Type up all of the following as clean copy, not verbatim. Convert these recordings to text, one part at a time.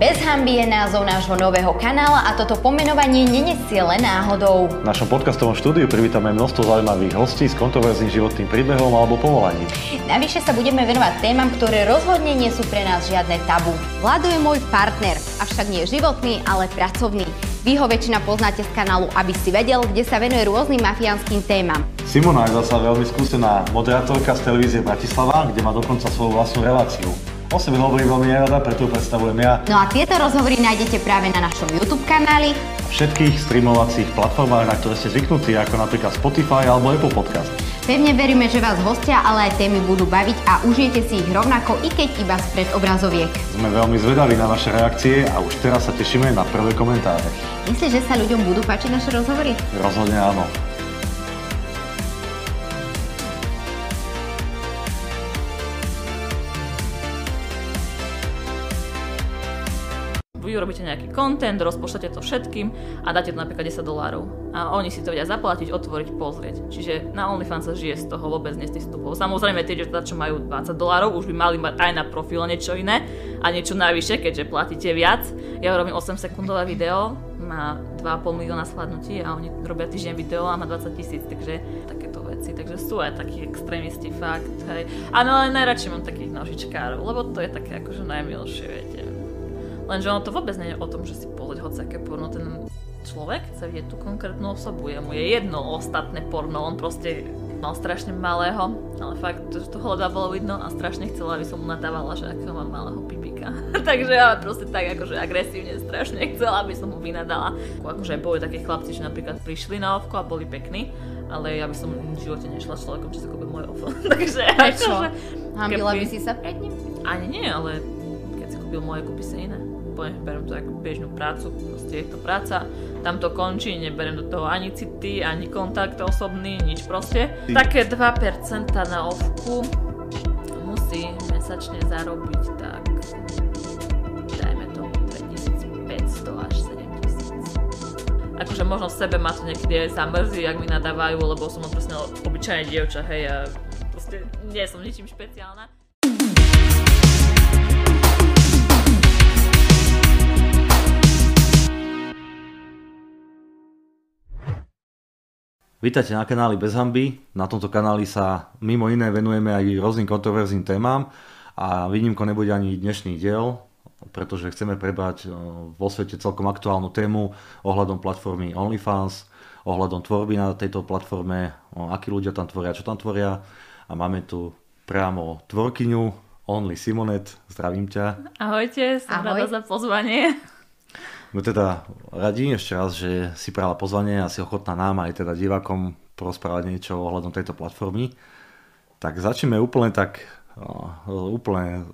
Bez hanby je názov nášho nového kanála a toto pomenovanie nenesie len náhodou. V našom podcastovom štúdiu privítame množstvo zaujímavých hostí s kontroverzným životným príbehom alebo povolaním. Navyše sa budeme venovať témam, ktoré rozhodne nie sú pre nás žiadne tabu. Vlado je môj partner, avšak nie životný, ale pracovný. Vy ho väčšina poznáte z kanálu, aby si vedel, kde sa venuje rôznym mafiánskym témam. Simona je zasa veľmi skúsená moderátorka z televízie Bratislava, kde má dokonca svoju vlastnú reláciu. O sebe hovorí veľmi nerada, preto predstavujem ja. No a tieto rozhovory nájdete práve na našom YouTube kanáli. Všetkých streamovacích platformách, na ktoré ste zvyknutí, ako napríklad Spotify alebo Apple Podcast. Pevne veríme, že vás hostia, ale aj témy budú baviť a užijete si ich rovnako, i keď iba spred obrazoviek. Sme veľmi zvedaví na vaše reakcie a už teraz sa tešíme na prvé komentáre. Myslíš, že sa ľuďom budú páčiť naše rozhovory? Rozhodne áno. Vy urobíte nejaký content, rozpošlete to všetkým a dáte to napríklad $10. A oni si to vedia zaplatiť, otvoriť, pozrieť. Čiže na OnlyFans sa žije z toho, vôbec nie z tých vstupov. Samozrejme tie, čo majú $20, už by mali mať aj na profile niečo iné a niečo navyše, keďže platíte viac. Ja robím 8-sekundové video, má 2,5 milióna slednutí a oni robia týždeň video a má 20,000, takže takéto veci. Takže sú aj takí extrémisti, fakt, hej. Ale najradšej mám takých nožičkárov, lebo to je také akože najmilšie, viete. Lenže ono to vôbec nie je o tom, že si pozrieť hociaké porno, ten človek chce vidieť tú konkrétnu osobu, jemu je jedno ostatné porno, on proste mal strašne malého, ale fakt, že toho hľada bolo vidno a strašne chcela, aby som mu nadávala, že akého mám malého pipíka. Takže ja proste tak akože agresívne strašne chcela, aby som mu vynadala. Akože aj boli také chlapci, že napríklad prišli na ovko a boli pekní, ale ja by som v živote nešla s človekom, čo si kúpil môj ovko. Takže prečo? Hambila by si sa pred ním? Ani nie, ale keď si kúpil moje, kúpi sa iné. Beriem to ako bežnú prácu, proste je to práca, tam to končí, neberiem do toho ani city, ani kontakt osobný, nič proste. Také 2% na ovku musí mesačne zarobiť, tak dajme tomu 2500 až 7000. Akože možno v sebe ma to niekedy aj zamrzí, ak mi nadávajú, lebo som proste obyčajná dievča, hej, a proste nie som ničím špeciálna. Vítajte na kanáli Bez hanby. Na tomto kanáli sa mimo iné venujeme aj rôznym kontroverzným témam a výnimkou nebude ani dnešný diel, pretože chceme prebrať vo svete celkom aktuálnu tému ohľadom platformy OnlyFans, ohľadom tvorby na tejto platforme, akí ľudia tam tvoria, čo tam tvoria. A máme tu priamo tvorkyňu OnlySimonett. Zdravím ťa. Ahojte, som rada za pozvanie. No teda radím ešte raz, že si prala pozvanie a si ochotná nám aj teda divákom porozprávať niečo ohľadom tejto platformy. Tak začneme úplne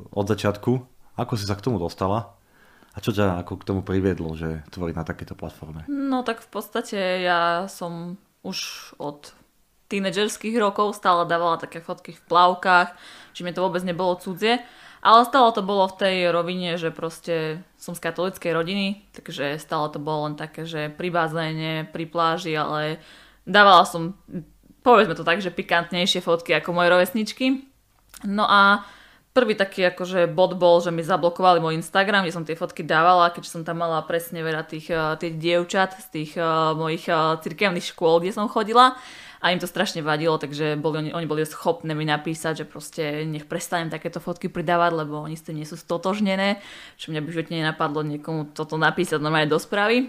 od začiatku. Ako si sa k tomu dostala? A čo ťa ako k tomu priviedlo, že tvoriť na takéto platforme? No tak v podstate ja som už od tínedžerských rokov stále dávala také fotky v plavkách, čiže mi to vôbec nebolo cudzie. Ale stále to bolo v tej rovine, že proste som z katolíckej rodiny, takže stále to bolo len také, že pri bazéne, pri pláži, ale dávala som, povedzme to tak, že pikantnejšie fotky ako moje rovesničky. No a prvý taký akože bod bol, že mi zablokovali môj Instagram, kde som tie fotky dávala, keďže som tam mala presne veľa tých dievčat z tých mojich cirkevných škôl, kde som chodila. A im to strašne vadilo, takže oni boli schopné mi napísať, že proste nech prestanem takéto fotky pridávať, lebo oni s tým nie sú stotožnené, čo mňa by vždy nenapadlo niekomu toto napísať normálne do správy.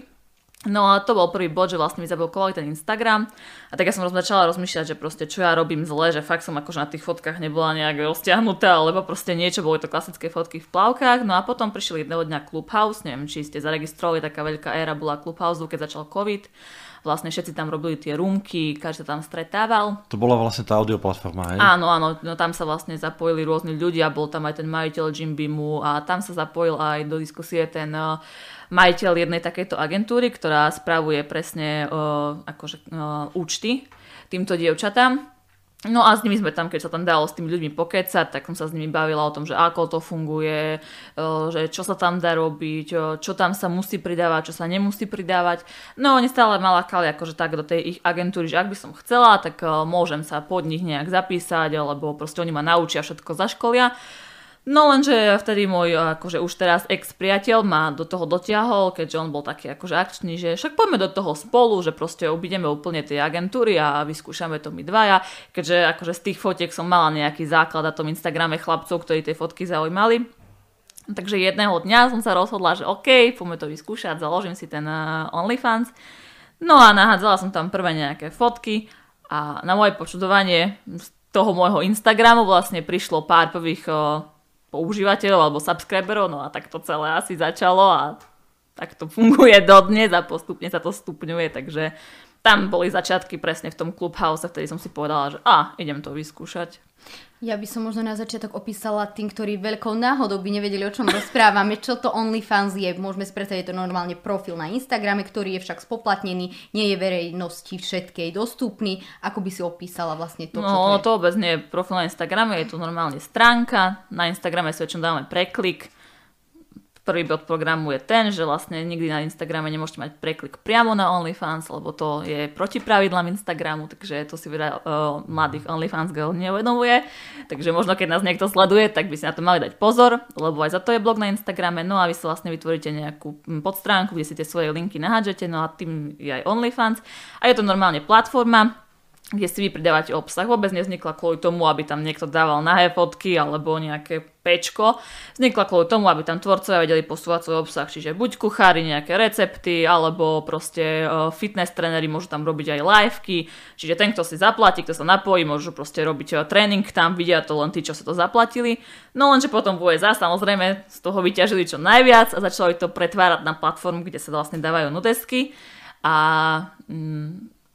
No a to bol prvý bod, že vlastne mi zablokovali ten Instagram a tak ja som začala rozmýšľať, že proste čo ja robím zle, že fakt som akože na tých fotkách nebola nejak rozťahnutá, alebo proste niečo, boli to klasické fotky v plavkách. No a potom prišiel jedného dňa Clubhouse, neviem či ste zaregistrovali, taká veľká éra bola Clubhouse, keď začal COVID. Vlastne všetci tam robili tie roomky, každý sa tam stretával. To bola vlastne tá audioplatforma, hej? Áno, no tam sa vlastne zapojili rôzni ľudia, bol tam aj ten majiteľ Jim Beamu a tam sa zapojil aj do diskusie ten majiteľ jednej takejto agentúry, ktorá spravuje presne účty týmto dievčatám. No a s nimi sme tam, keď sa tam dalo s tými ľuďmi pokecať, tak som sa s nimi bavila o tom, že ako to funguje, že čo sa tam dá robiť, čo tam sa musí pridávať, čo sa nemusí pridávať. No oni stále ma lákali akože tak do tej ich agentúry, že ak by som chcela, tak môžem sa pod nich nejak zapísať, alebo proste oni ma naučia, všetko zaškolia. No lenže vtedy môj akože už teraz ex-priateľ ma do toho dotiahol, keďže on bol taký akože akčný, že však poďme do toho spolu, že proste obídeme úplne tie agentúry a vyskúšame to my dvaja, keďže akože z tých fotiek som mala nejaký základ na tom Instagrame chlapcov, ktorí tie fotky zaujímali. Takže jedného dňa som sa rozhodla, že OK, poďme to vyskúšať, založím si ten OnlyFans. No a nahádzala som tam prvé nejaké fotky a na moje počudovanie z toho môjho Instagramu vlastne prišlo pár prvých používateľov alebo subscriberov, no a tak to celé asi začalo a tak to funguje dodnes a postupne sa to stupňuje, takže tam boli začiatky presne v tom Clubhouse a vtedy som si povedala, že idem to vyskúšať. Ja by som možno na začiatok opísala tým, ktorí veľkou náhodou by nevedeli, o čom rozprávame, čo to OnlyFans je. Môžeme spretaviť to normálne profil na Instagrame, ktorý je však spoplatnený, nie je verejnosti všetkej dostupný. Ako by si opísala vlastne to, čo to je? No to vôbec nie je profil na Instagrame, je to normálne stránka. Na Instagrame si väčšinou dávame preklik. Prvý bod programu je ten, že vlastne nikdy na Instagrame nemôžete mať preklik priamo na OnlyFans, lebo to je proti pravidlám Instagramu, takže to si veľa mladých OnlyFans girl neuvedomuje. Takže možno keď nás niekto sleduje, tak by si na to mali dať pozor, lebo aj za to je blog na Instagrame. No a vy si vlastne vytvoríte nejakú podstránku, kde si tie svoje linky nahádžete, no a tým je aj OnlyFans. A je to normálne platforma, kde si vy pridávate obsah. Vôbec nevznikla kvôli tomu, aby tam niekto dával nahé fotky alebo nejaké pečko. Vznikla kvôli tomu, aby tam tvorcovia vedeli posúvať svoj obsah. Čiže buď kuchári nejaké recepty, alebo proste fitness tréneri môžu tam robiť aj liveky. Čiže ten, kto si zaplatí, kto sa napojí, môžu proste robiť tréning tam, vidia to len tí, čo sa to zaplatili. No lenže potom v USA samozrejme z toho vyťažili čo najviac a začali to pretvárať na platformu, kde sa vlastne dávajú nudesky. A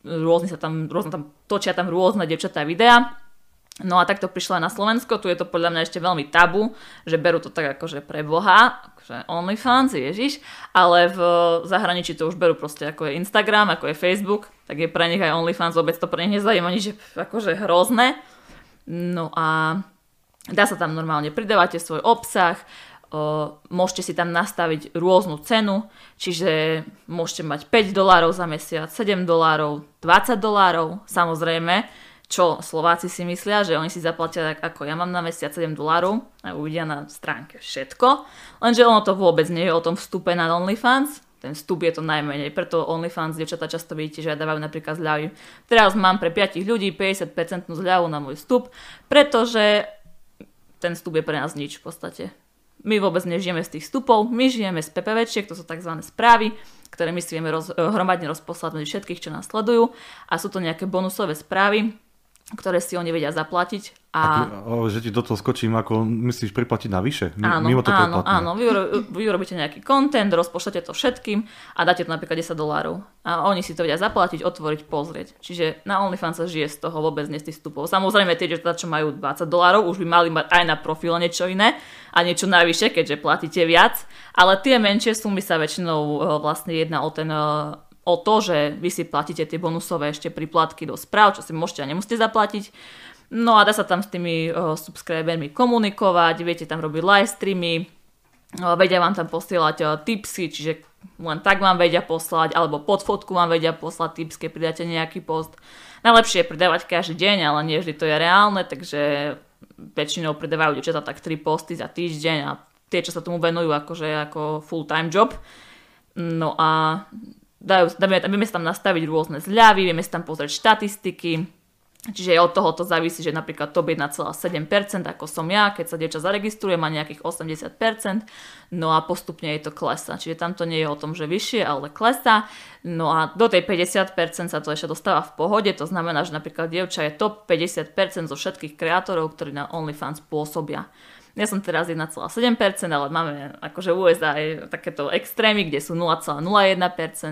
Rôzne točia tam rôzne dievčatá videá. No a takto prišla na Slovensko, tu je to podľa mňa ešte veľmi tabu, že berú to tak akože pre Boha, akože OnlyFans, ježiš, ale v zahraničí to už berú proste ako je Instagram, ako je Facebook, tak je pre nich aj OnlyFans, vôbec to pre nich nezaujíma, nič je akože hrozné. No a dá sa tam normálne, pridávate svoj obsah, môžete si tam nastaviť rôznu cenu, čiže môžete mať $5 za mesiac, $7, $20, samozrejme, čo Slováci si myslia, že oni si zaplatia tak ako ja mám na mesiac $7 a uvidia na stránke všetko, lenže ono to vôbec nie je o tom vstupe na OnlyFans, ten vstup je to najmenej, preto OnlyFans dievčatá často vidíte, že ja dávajú napríklad zľavy. Teraz mám pre 5 ľudí 50% zľavu na môj vstup, pretože ten vstup je pre nás nič v podstate. My vôbec nežijeme z tých vstupov, my žijeme z PPVčiek, to sú tzv. Správy, ktoré my si vieme hromadne rozposlať medzi všetkých, čo nás sledujú. A sú to nejaké bonusové správy, ktoré si oni vedia zaplatiť. Že ti do toho skočím, ako myslíš priplatiť navyše? Mimo to preplatné. Áno, vy urobíte nejaký content, rozpošlete to všetkým a dáte to napríklad $10. A oni si to vedia zaplatiť, otvoriť, pozrieť. Čiže na OnlyFans sa žije z toho, vôbec nie z tých vstupov. Samozrejme tie, čo majú $20, už by mali mať aj na profile niečo iné a niečo navyše, keďže platíte viac. Ale tie menšie sumy sa väčšinou vlastne jedná o to, že vy si platíte tie bonusové ešte priplatky do správ, čo si môžete a nemusíte zaplatiť. No a dá sa tam s tými subscribermi komunikovať, viete tam robiť live streamy, vedia vám tam posielať tipsy, čiže len tak vám vedia poslať, alebo pod fotku vám vedia poslať tips, keď pridáte nejaký post. Najlepšie je pridávať každý deň, ale nie vždy to je reálne, takže väčšinou pridávajú dievčatá tak 3 posty za týždeň a tie, čo sa tomu venujú akože ako full-time job. No a vieme si tam nastaviť rôzne zľavy, vieme si tam pozrieť štatistiky, čiže od toho to závisí, že napríklad to je 1,7%, ako som ja, keď sa dievča zaregistruje, má nejakých 80%, no a postupne je to klesa, čiže tam to nie je o tom, že vyššie, ale klesa, no a do tej 50% sa to ešte dostáva v pohode, to znamená, že napríklad dievča je top 50% zo všetkých kreatorov, ktorí na OnlyFans pôsobia. Ja som teraz 1,7%, ale máme akože USA aj takéto extrémy, kde sú 0,01%,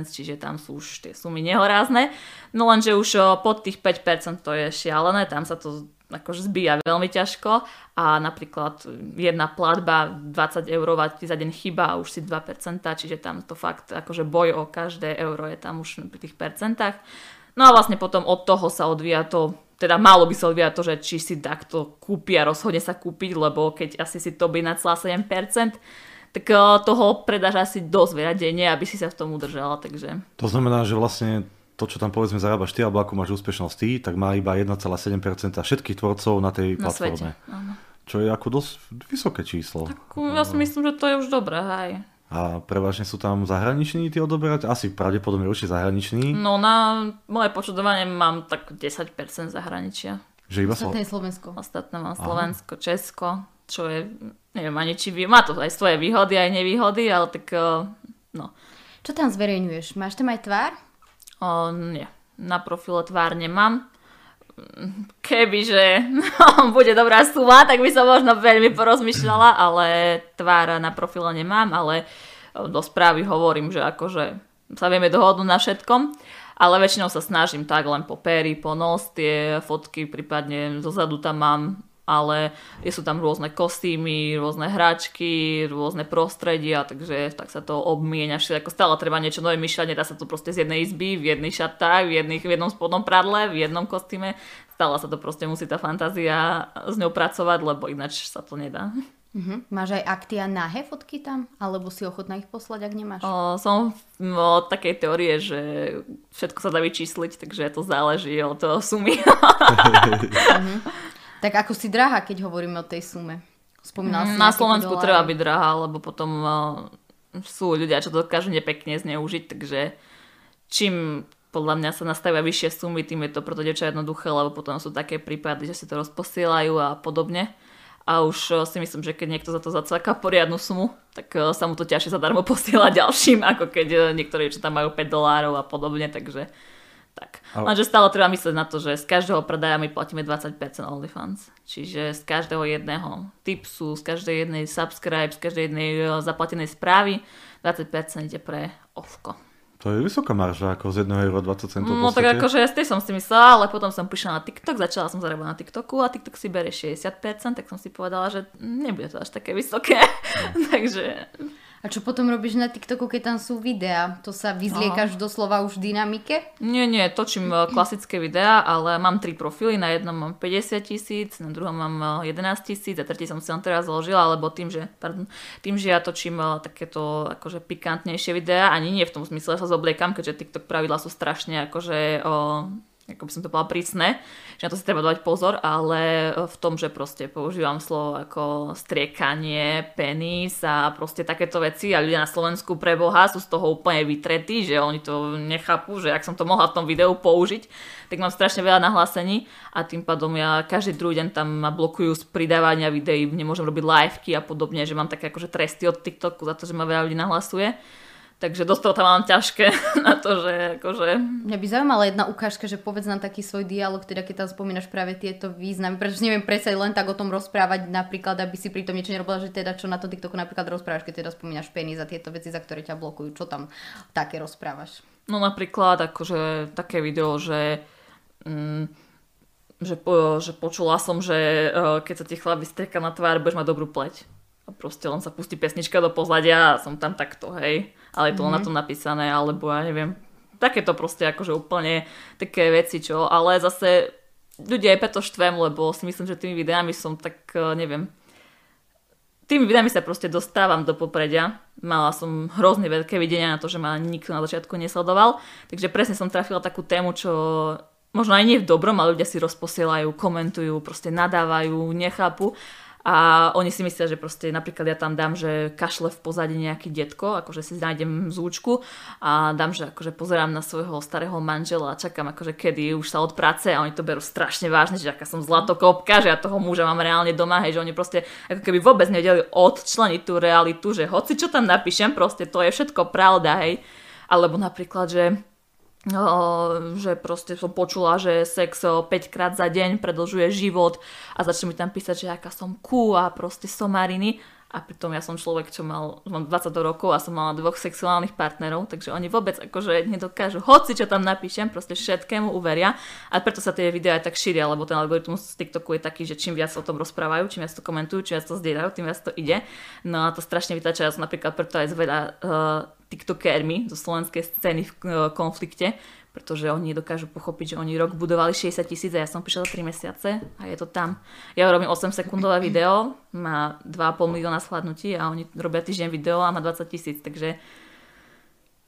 čiže tam sú už tie sumy nehorázne. No lenže už pod tých 5% to je šialené, tam sa to akože zbíja veľmi ťažko a napríklad jedna platba 20 € ti za deň chýba a už si 2%, čiže tam to fakt akože boj o každé euro je tam už pri tých percentách. No a vlastne potom od toho sa odvíja to, teda málo by sa odvíjať to, že či si takto kúpi a rozhodne sa kúpiť, lebo keď asi si to by 1,7%, tak toho predáš asi dosť veľa denne, aby si sa v tom udržala. Takže. To znamená, že vlastne to, čo tam povedzme zarábaš ty, alebo ako máš úspešnosť ty, tak má iba 1,7% všetkých tvorcov na tej platforme. Svete, áno. Čo je ako dosť vysoké číslo. Tak ja si myslím, že to je už dobré, hej. A prevažne sú tam zahraniční tí odoberať? Asi pravdepodobne určite zahraniční. No na moje počudovanie mám tak 10% zahraničia. Že iba ostatné Slovensko. Ostatné mám Slovensko, aha. Česko, čo je, neviem ani či má to aj svoje výhody, aj nevýhody, ale tak no. Čo tam zverejňuješ? Máš tam aj tvár? Nie, na profile tvár nemám. Kebyže bude dobrá suma, tak by som možno veľmi porozmýšľala, ale tvára na profile nemám, ale do správy hovorím, že akože sa vieme dohodnúť na všetkom, ale väčšinou sa snažím tak len po pery, po nos, tie fotky prípadne zozadu tam mám, ale sú tam rôzne kostýmy, rôzne hračky, rôzne prostredia, takže tak sa to obmienia, všetko stále treba niečo nové myšľať, nedá sa to proste z jednej izby, v jedných šatách, v jednom spodnom pradle, v jednom kostýme, stále sa to proste musí tá fantázia s ňou pracovať, lebo ináč sa to nedá. Mm-hmm. Máš aj akty a nahé fotky tam? Alebo si ochotná ich poslať, ak nemáš? Som od takej teórie, že všetko sa dá vyčísliť, takže to záleží od sumy. Mm-hmm. Tak ako si drahá, keď hovoríme o tej sume? Spomínala si na Slovensku doláry. Treba byť drahá, lebo potom sú ľudia, čo to dokážu nepekne zneužiť, takže čím podľa mňa sa nastavia vyššie sumy, tým je to pre to dievča jednoduché, lebo potom sú také prípady, že si to rozposielajú a podobne. A už si myslím, že keď niekto za to zacvaká poriadnu sumu, tak sa mu to ťažšie zadarmo posiela ďalším, ako keď niektorí, čo tam majú $5 a podobne, takže... Tak. Lenže stále treba myslieť na to, že z každého predaja my platíme 20% OnlyFans. Čiže z každého jedného tipsu, z každej jednej subscribe, z každej jednej zaplatenej správy 20% ide pre ovko. To je vysoká marža, ako z €1,20. No tak akože z tej som si myslela, ale potom som prišla na TikTok, začala som zarábať na TikToku a TikTok si berie 60%, tak som si povedala, že nebude to až také vysoké. No. Takže... A čo potom robíš na TikToku, keď tam sú videá? To sa vyzliekaš doslova už v dynamike? Nie, točím klasické videá, ale mám 3 profily. Na jednom mám 50,000, na druhom mám 11,000 a tretí som si tam teraz zložila, lebo tým, že ja točím takéto akože pikantnejšie videá, ani nie v tom smysle sa zobliekam, keďže TikTok pravidlá sú strašne akože... ako by som to povedala, prísne, že na to si treba dávať pozor, ale v tom, že proste používam slovo ako striekanie, penis a proste takéto veci a ľudia na Slovensku pre Boha sú z toho úplne vytretí, že oni to nechápu, že ak som to mohla v tom videu použiť, tak mám strašne veľa nahlásení a tým pádom ja každý druhý deň tam ma blokujú z pridávania videí, nemôžem robiť liveky a podobne, že mám také akože tresty od TikToku za to, že ma veľa ľudí nahlasuje. Takže dosť toho tam mám ťažké na to, že akože... Mňa by zaujímala jedna ukážka, že povedz nám taký svoj dialog, teda keď tam spomínaš práve tieto významy, pretože neviem predsa len tak o tom rozprávať, napríklad, aby si pri tom niečo nerobila, že teda čo na to TikToku napríklad rozprávaš, keď teda spomínaš penis a tieto veci, za ktoré ťa blokujú, čo tam také rozprávaš? No napríklad akože také video, že počula som, že keď sa ti chlap vystrieka na tvár, budeš mať dobrú pleť. A proste len sa pustí pesnička do pozadia a som tam takto, hej. Ale je to na tom napísané, alebo ja neviem, takéto proste akože úplne také veci, čo, ale zase ľudia aj preto štvem, lebo si myslím, že tými videami som tak, neviem, tými videami sa proste dostávam do popredia. Mala som hrozne veľké videnia na to, že ma nikto na začiatku nesledoval, takže presne som trafila takú tému, čo možno aj nie v dobrom, ale ľudia si rozposielajú, komentujú, proste nadávajú, nechápu. A oni si myslia, že proste napríklad ja tam dám, že kašle v pozadí nejaký detko, akože si nájdem zúčku a dám, že akože pozerám na svojho starého manžela a čakám akože kedy už sa od práce a oni to berú strašne vážne, že aká som zlatokopka, že ja toho muža mám reálne doma, hej, že oni proste ako keby vôbec nevedeli odčleniť tú realitu, že hoci čo tam napíšem, proste to je všetko pravda, hej. Alebo napríklad, že proste som počula, že sex 5-krát za deň predĺžuje život a začne mi tam písať, že aká som kú a proste somariny a pritom ja som človek, čo mám 20 rokov a som mala 2 sexuálnych partnerov, takže oni vôbec akože nedokážu hoci čo tam napíšem, proste všetkému uveria a preto sa tie videá aj tak šíria, lebo ten algoritmus z TikToku je taký, že čím viac o tom rozprávajú, čím viac to komentujú, čím viac to zdieľajú, tým viac to ide, no a to strašne vytáča, ja som napríklad preto aj zvedá TikTokermi zo slovenskej scény v konflikte, pretože oni dokážu pochopiť, že oni rok budovali 60,000 a ja som prišla za 3 mesiace a je to tam. Ja robím 8-sekundové video, má 2,5 milióna shľadnutí a oni robia týždeň video a má 20,000, takže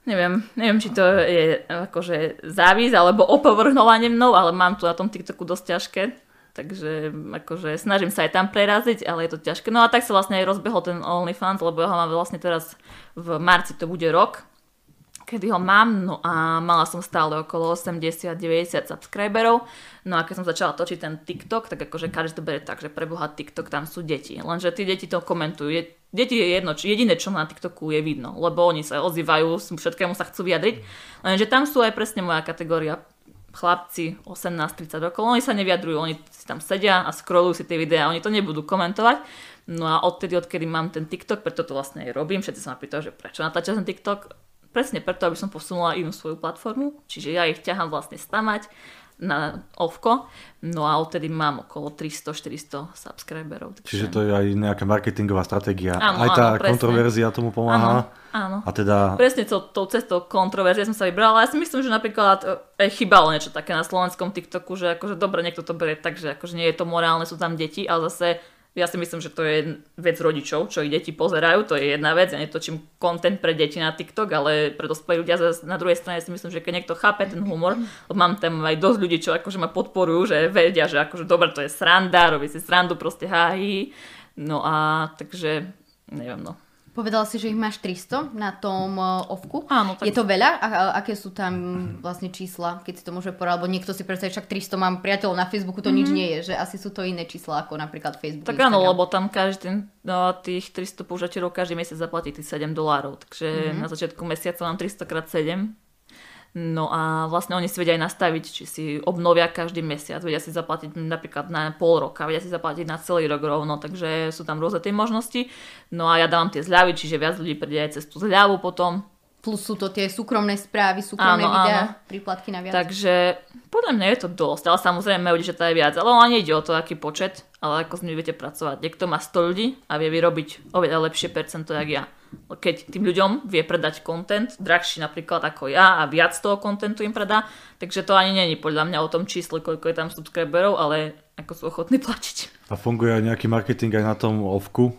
neviem, či to je akože závis alebo opovrhnovanie mnou, ale mám tu na tom TikToku dosť ťažké. Takže akože snažím sa aj tam preraziť, ale je to ťažké. No a tak sa vlastne aj rozbehol ten OnlyFans, lebo ja ho mám vlastne teraz v marci, to bude rok, kedy ho mám. No a mala som stále okolo 80-90 subscriberov. No a keď som začala točiť ten TikTok, tak akože každý to berie tak, že preboha TikTok, tam sú deti. Lenže tí deti to komentujú. Deti je jedno, jediné, čo na TikToku je vidno, lebo oni sa ozývajú, všetkému sa chcú vyjadriť. Lenže tam sú aj presne moja kategória chlapci 18-30 rokov, oni sa nevyjadrujú, oni si tam sedia a scrollujú si tie videá, oni to nebudú komentovať. No a odkedy mám ten TikTok, preto to vlastne aj robím, všetci sa ma pýtajú, že prečo natáčam ten TikTok, presne preto, aby som posunula inú svoju platformu, čiže ja ich ťahám vlastne stamať na ovko. No a odtedy mám okolo 300-400 subscriberov. Takže... Čiže to je aj nejaká marketingová stratégia. Áno, aj tá presne. Kontroverzia tomu pomáha. Áno. A teda... Presne tou cestou kontroverzie som sa vybrala. Ja si myslím, že napríklad chýbalo niečo také na slovenskom TikToku, že akože dobre, niekto to berie tak, že akože nie je to morálne, sú tam deti, ale zase ja si myslím, že to je vec rodičov, čo ich deti pozerajú, to je jedna vec. Ja netočím content pre deti na TikTok, ale pre dospelých ľudia na druhej strane si myslím, že keď niekto chápe ten humor, mám tam aj dosť ľudí, čo akože ma podporujú, že vedia, že akože dobre, to je sranda, robí si srandu, proste hájí. No a takže, neviem, no. Povedala si, že ich máš 300 na tom ovku. Áno, tak... Je to veľa? A aké sú tam vlastne čísla, keď si to môže porať? Lebo niekto si predstaví, však 300 mám priateľov na Facebooku, to nič nie je. Že asi sú to iné čísla ako napríklad Facebook. Tak Instagram. Áno, lebo tam každý tých 300 používateľov každý mesiac zaplatí tých $7. Takže na začiatku mesiaca mám 300x7. No a vlastne oni si vedia aj nastaviť, či si obnovia každý mesiac, vedia si zaplatiť napríklad na pol roka, vedia si zaplatiť na celý rok rovno, takže sú tam rôzne tie možnosti. No a ja dávam tie zľavy, čiže viac ľudí príde aj cez tú zľavu potom. Plus sú to tie súkromné správy, súkromné videá, príplatky na viac. Takže podľa mňa je to dosť, ale samozrejme majú, že to je viac, ale ona nejde o to, aký počet, ale ako s nimi viete pracovať. Niekto má 100 ľudí a vie vyrobiť oveľa lepšie percento, jak ja. Keď tým ľuďom vie predať kontent, drahší napríklad ako ja a viac toho kontentu im predá, takže to ani nie je podľa mňa o tom čísle, koľko je tam subscriberov, ale ako sú ochotní platiť. A funguje aj nejaký marketing aj na tom ovku?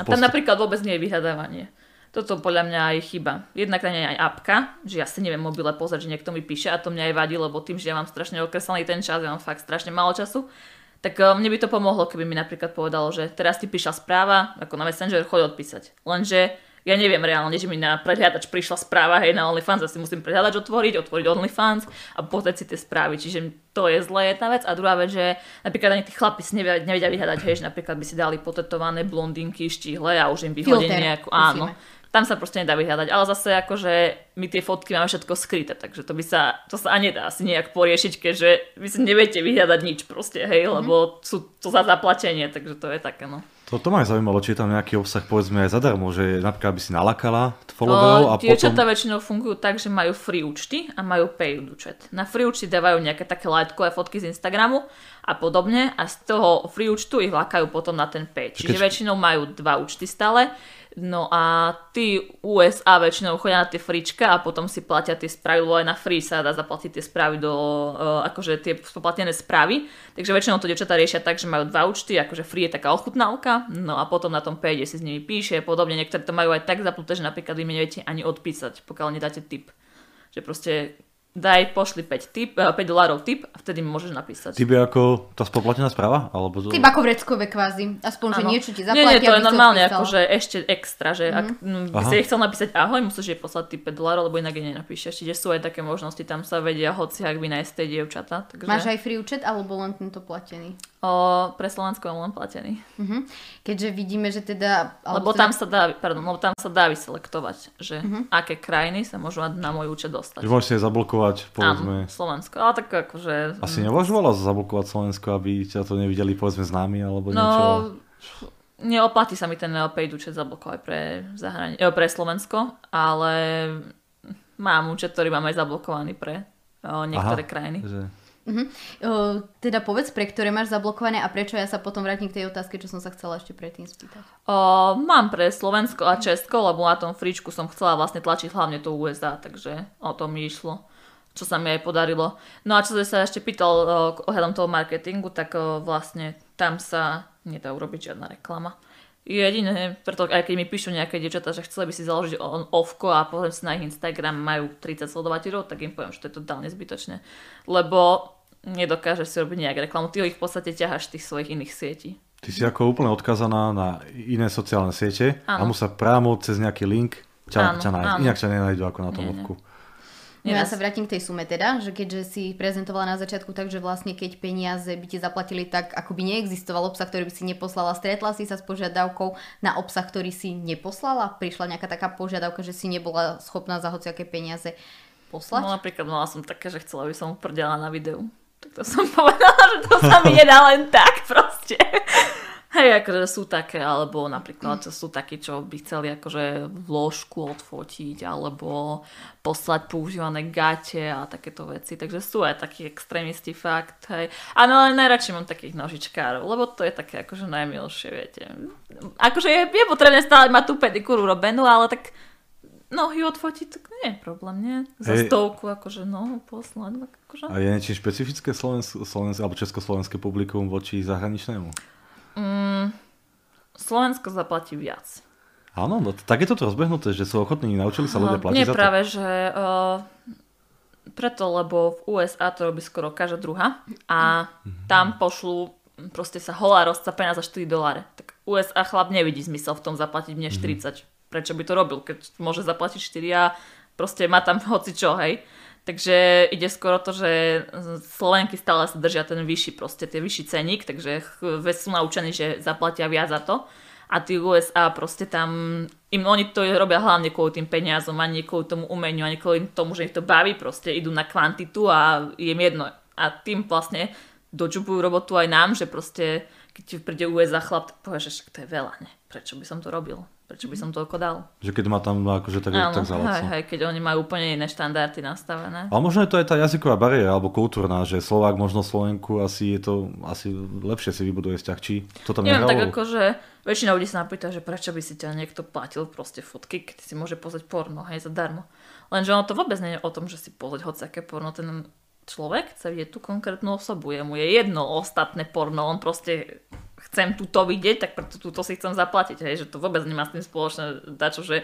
A tam napríklad vôbec nie je vyhľadávanie. Toto podľa mňa aj chyba. Jednak tam je aj apka, že ja si neviem mobile pozrieť, že niekto mi píše a to mňa aj vadí, lebo tým, že ja mám strašne okresaný ten čas, ja mám fakt strašne málo času. Tak mne by to pomohlo, keby mi napríklad povedalo, že teraz ti píšla správa, ako na Messenger, choď odpísať. Lenže ja neviem reálne, že mi na prehľadač prišla správa, hej, na OnlyFans, asi musím prehľadač otvoriť OnlyFans a pozrieť si tie správy, čiže to je zlé jedna vec. A druhá vec, že napríklad ani tí chlapi si nevedia vyhľadať, hej, že napríklad by si dali potetované blondinky, štíhle a už im vyhodí nejakú, áno. Tam sa proste nedá vyhľadať, ale zase akože my tie fotky máme všetko skryté, takže to sa ani nedá asi nejak poriešiť, keďže vy si neviete vyhľadať nič proste, hej, lebo sú to za zaplatenie, takže to je také, no. To ma aj zaujímalo, či je tam nejaký obsah, povedzme, aj zadarmo, že napríklad by si nalakala followerov a potom... Dievčatá väčšinou fungujú tak, že majú free účty a majú paid účet. Na free účty dávajú nejaké také lajtkové fotky z Instagramu a podobne a z toho free účtu ich lakajú potom na ten paid. Čiže väčšinou majú dva účty stále. No a tí USA väčšinou chodia na tie frička a potom si platia tie správy, lebo aj na free sa dá zaplatiť tie správy do, akože tie spoplatnené správy. Takže väčšinou to dievčatá riešia tak, že majú dva účty, akože free je taká ochutnávka, no a potom na tom page si s nimi píše, podobne. Niektorí to majú aj tak zapnuté, že napríklad vy neviete ani odpísať, pokiaľ nedáte tip. Že proste pošli $5 tip a vtedy môžeš napísať. Tip je ako tá spoplatnená správa? Alebo to... Tip ako vreckové kvázi. Aspoň, že niečo ti zaplatia. Nie, to je normálne akože ešte extra, že ak si chcel napísať ahoj, musíš jej poslať tip $5, lebo inak jej nenapíšeš. Čiže sú aj také možnosti, tam sa vedia hociak vynájsť tie dievčatá. Takže... Máš aj free účet, alebo len tento platený? Pre Slovensko len platený. Keďže vidíme, že teda... Lebo tam sa dá vyselektovať, že aké krajiny sa môžu na môj účet dostať. Že môžeš si zablokovať, povedzme... Áno, Slovensko, ale tak akože... Asi nevažovala zablokovať Slovensko, aby ťa to nevideli, povedzme, známi, alebo niečo? No, neoplatí sa mi ten paid účet zablokovať pre Slovensko, ale mám účet, ktorý mám aj zablokovaný pre niektoré krajiny. Teda povedz, pre ktoré máš zablokované a prečo, ja sa potom vrátim k tej otázke, čo som sa chcela ešte predtým spýtať. Mám pre Slovensko a Česko, lebo na tom fričku som chcela vlastne tlačiť hlavne to USA, takže o to mi išlo, čo sa mi aj podarilo. No a čo sa ešte pýtal ohľadom toho marketingu, tak vlastne tam sa nedá urobiť žiadna reklama. Jediné, preto aj keď mi píšu nejaké dievčatá, že chceli by si založiť ovko a pozriem si na ich Instagram, majú 30 sledovateľov, tak im poviem, že to je totálne zbytočné. Lebo nedokážeš si robiť nejak reklamu. Ty ho ich v podstate ťaháš tých svojich iných sietí. Ty si ako úplne odkazaná na iné sociálne siete, ano. A mu sa prámo cez nejaký link ťa nájde. Inak ťa nenájdu ako na tom webku. No ja sa vrátim k tej sume teda, že keďže si prezentovala na začiatku tak, že vlastne keď peniaze by ti zaplatili tak, ako by neexistoval obsah, ktorý by si neposlala, stretla si sa s požiadavkou na obsah, ktorý si neposlala? Prišla nejaká taká požiadavka, že si nebola schopná za hociaké peniaze poslať? No napríklad mala som také, že chcela by som prdela na videu. Tak to som povedala, že to sa mi nedá len tak proste. Hej, akože sú také, alebo napríklad sú takí, čo by chceli akože vložku odfotiť, alebo poslať používané gate a takéto veci. Takže sú aj takí extrémisti fakt, hej. Áno, ale najradšej mám takých nožičkárov, lebo to je také akože najmilšie, viete. Akože je potrebné stále mať tú pedikúru robenú, ale tak nohy odfotiť, tak nie je problém, nie? Za stovku akože nohu poslať. Akože. A je niečo špecifické slovenské alebo československé publikum voči zahraničnému? Slovensko zaplatí viac. Áno, no, tak je toto rozbehnuté, že sú ochotní, naučili sa ľudia platiť za to. Nie, práve, že preto, lebo v USA to robí skoro každá druhá a tam pošlú proste sa holá rozcapená za $4. Tak USA chlap nevidí zmysel v tom zaplatiť mne 40. Prečo by to robil, keď môže zaplatiť 4 a proste má tam hocičo, hej. Takže ide skoro to, že Slovenky stále sa držia ten vyšší, proste tie vyšší ceník, takže sú naučení, že zaplatia viac za to. A tí USA proste tam, oni to robia hlavne kvôli tým peniazom, ani kvôli tomu umeniu, ani kvôli tomu, že ich to baví, proste idú na kvantitu a je im jedno. A tým vlastne dočupujú robotu aj nám, že proste, keď príde USA chlap, tak povieš, že to je veľa, ne? Prečo by som to robil? Prečo by som toľko dal? Že keď má tam akože tak, áno, tak záleco. Áno, hej, keď oni majú úplne iné štandardy nastavené. Ale možno je to aj tá jazyková bariéra, alebo kultúrna, že Slovák možno Slovenku asi je to, asi lepšie si vybuduje vzťah, či to tam nehralo. Tak akože väčšina ľudí sa napýta, že prečo by si ťa niekto platil proste fotky, keď si môže pozrieť porno, hej, zadarmo. Lenže ono to vôbec nie je o tom, že si pozrieť hociaké porno, ten človek chce vidieť tú konkrétnu osobu, jemu je jedno ostatné porno, on proste chcem túto vidieť, tak preto túto si chcem zaplatiť, hej, že to vôbec nemá s tým spoločné dačo, že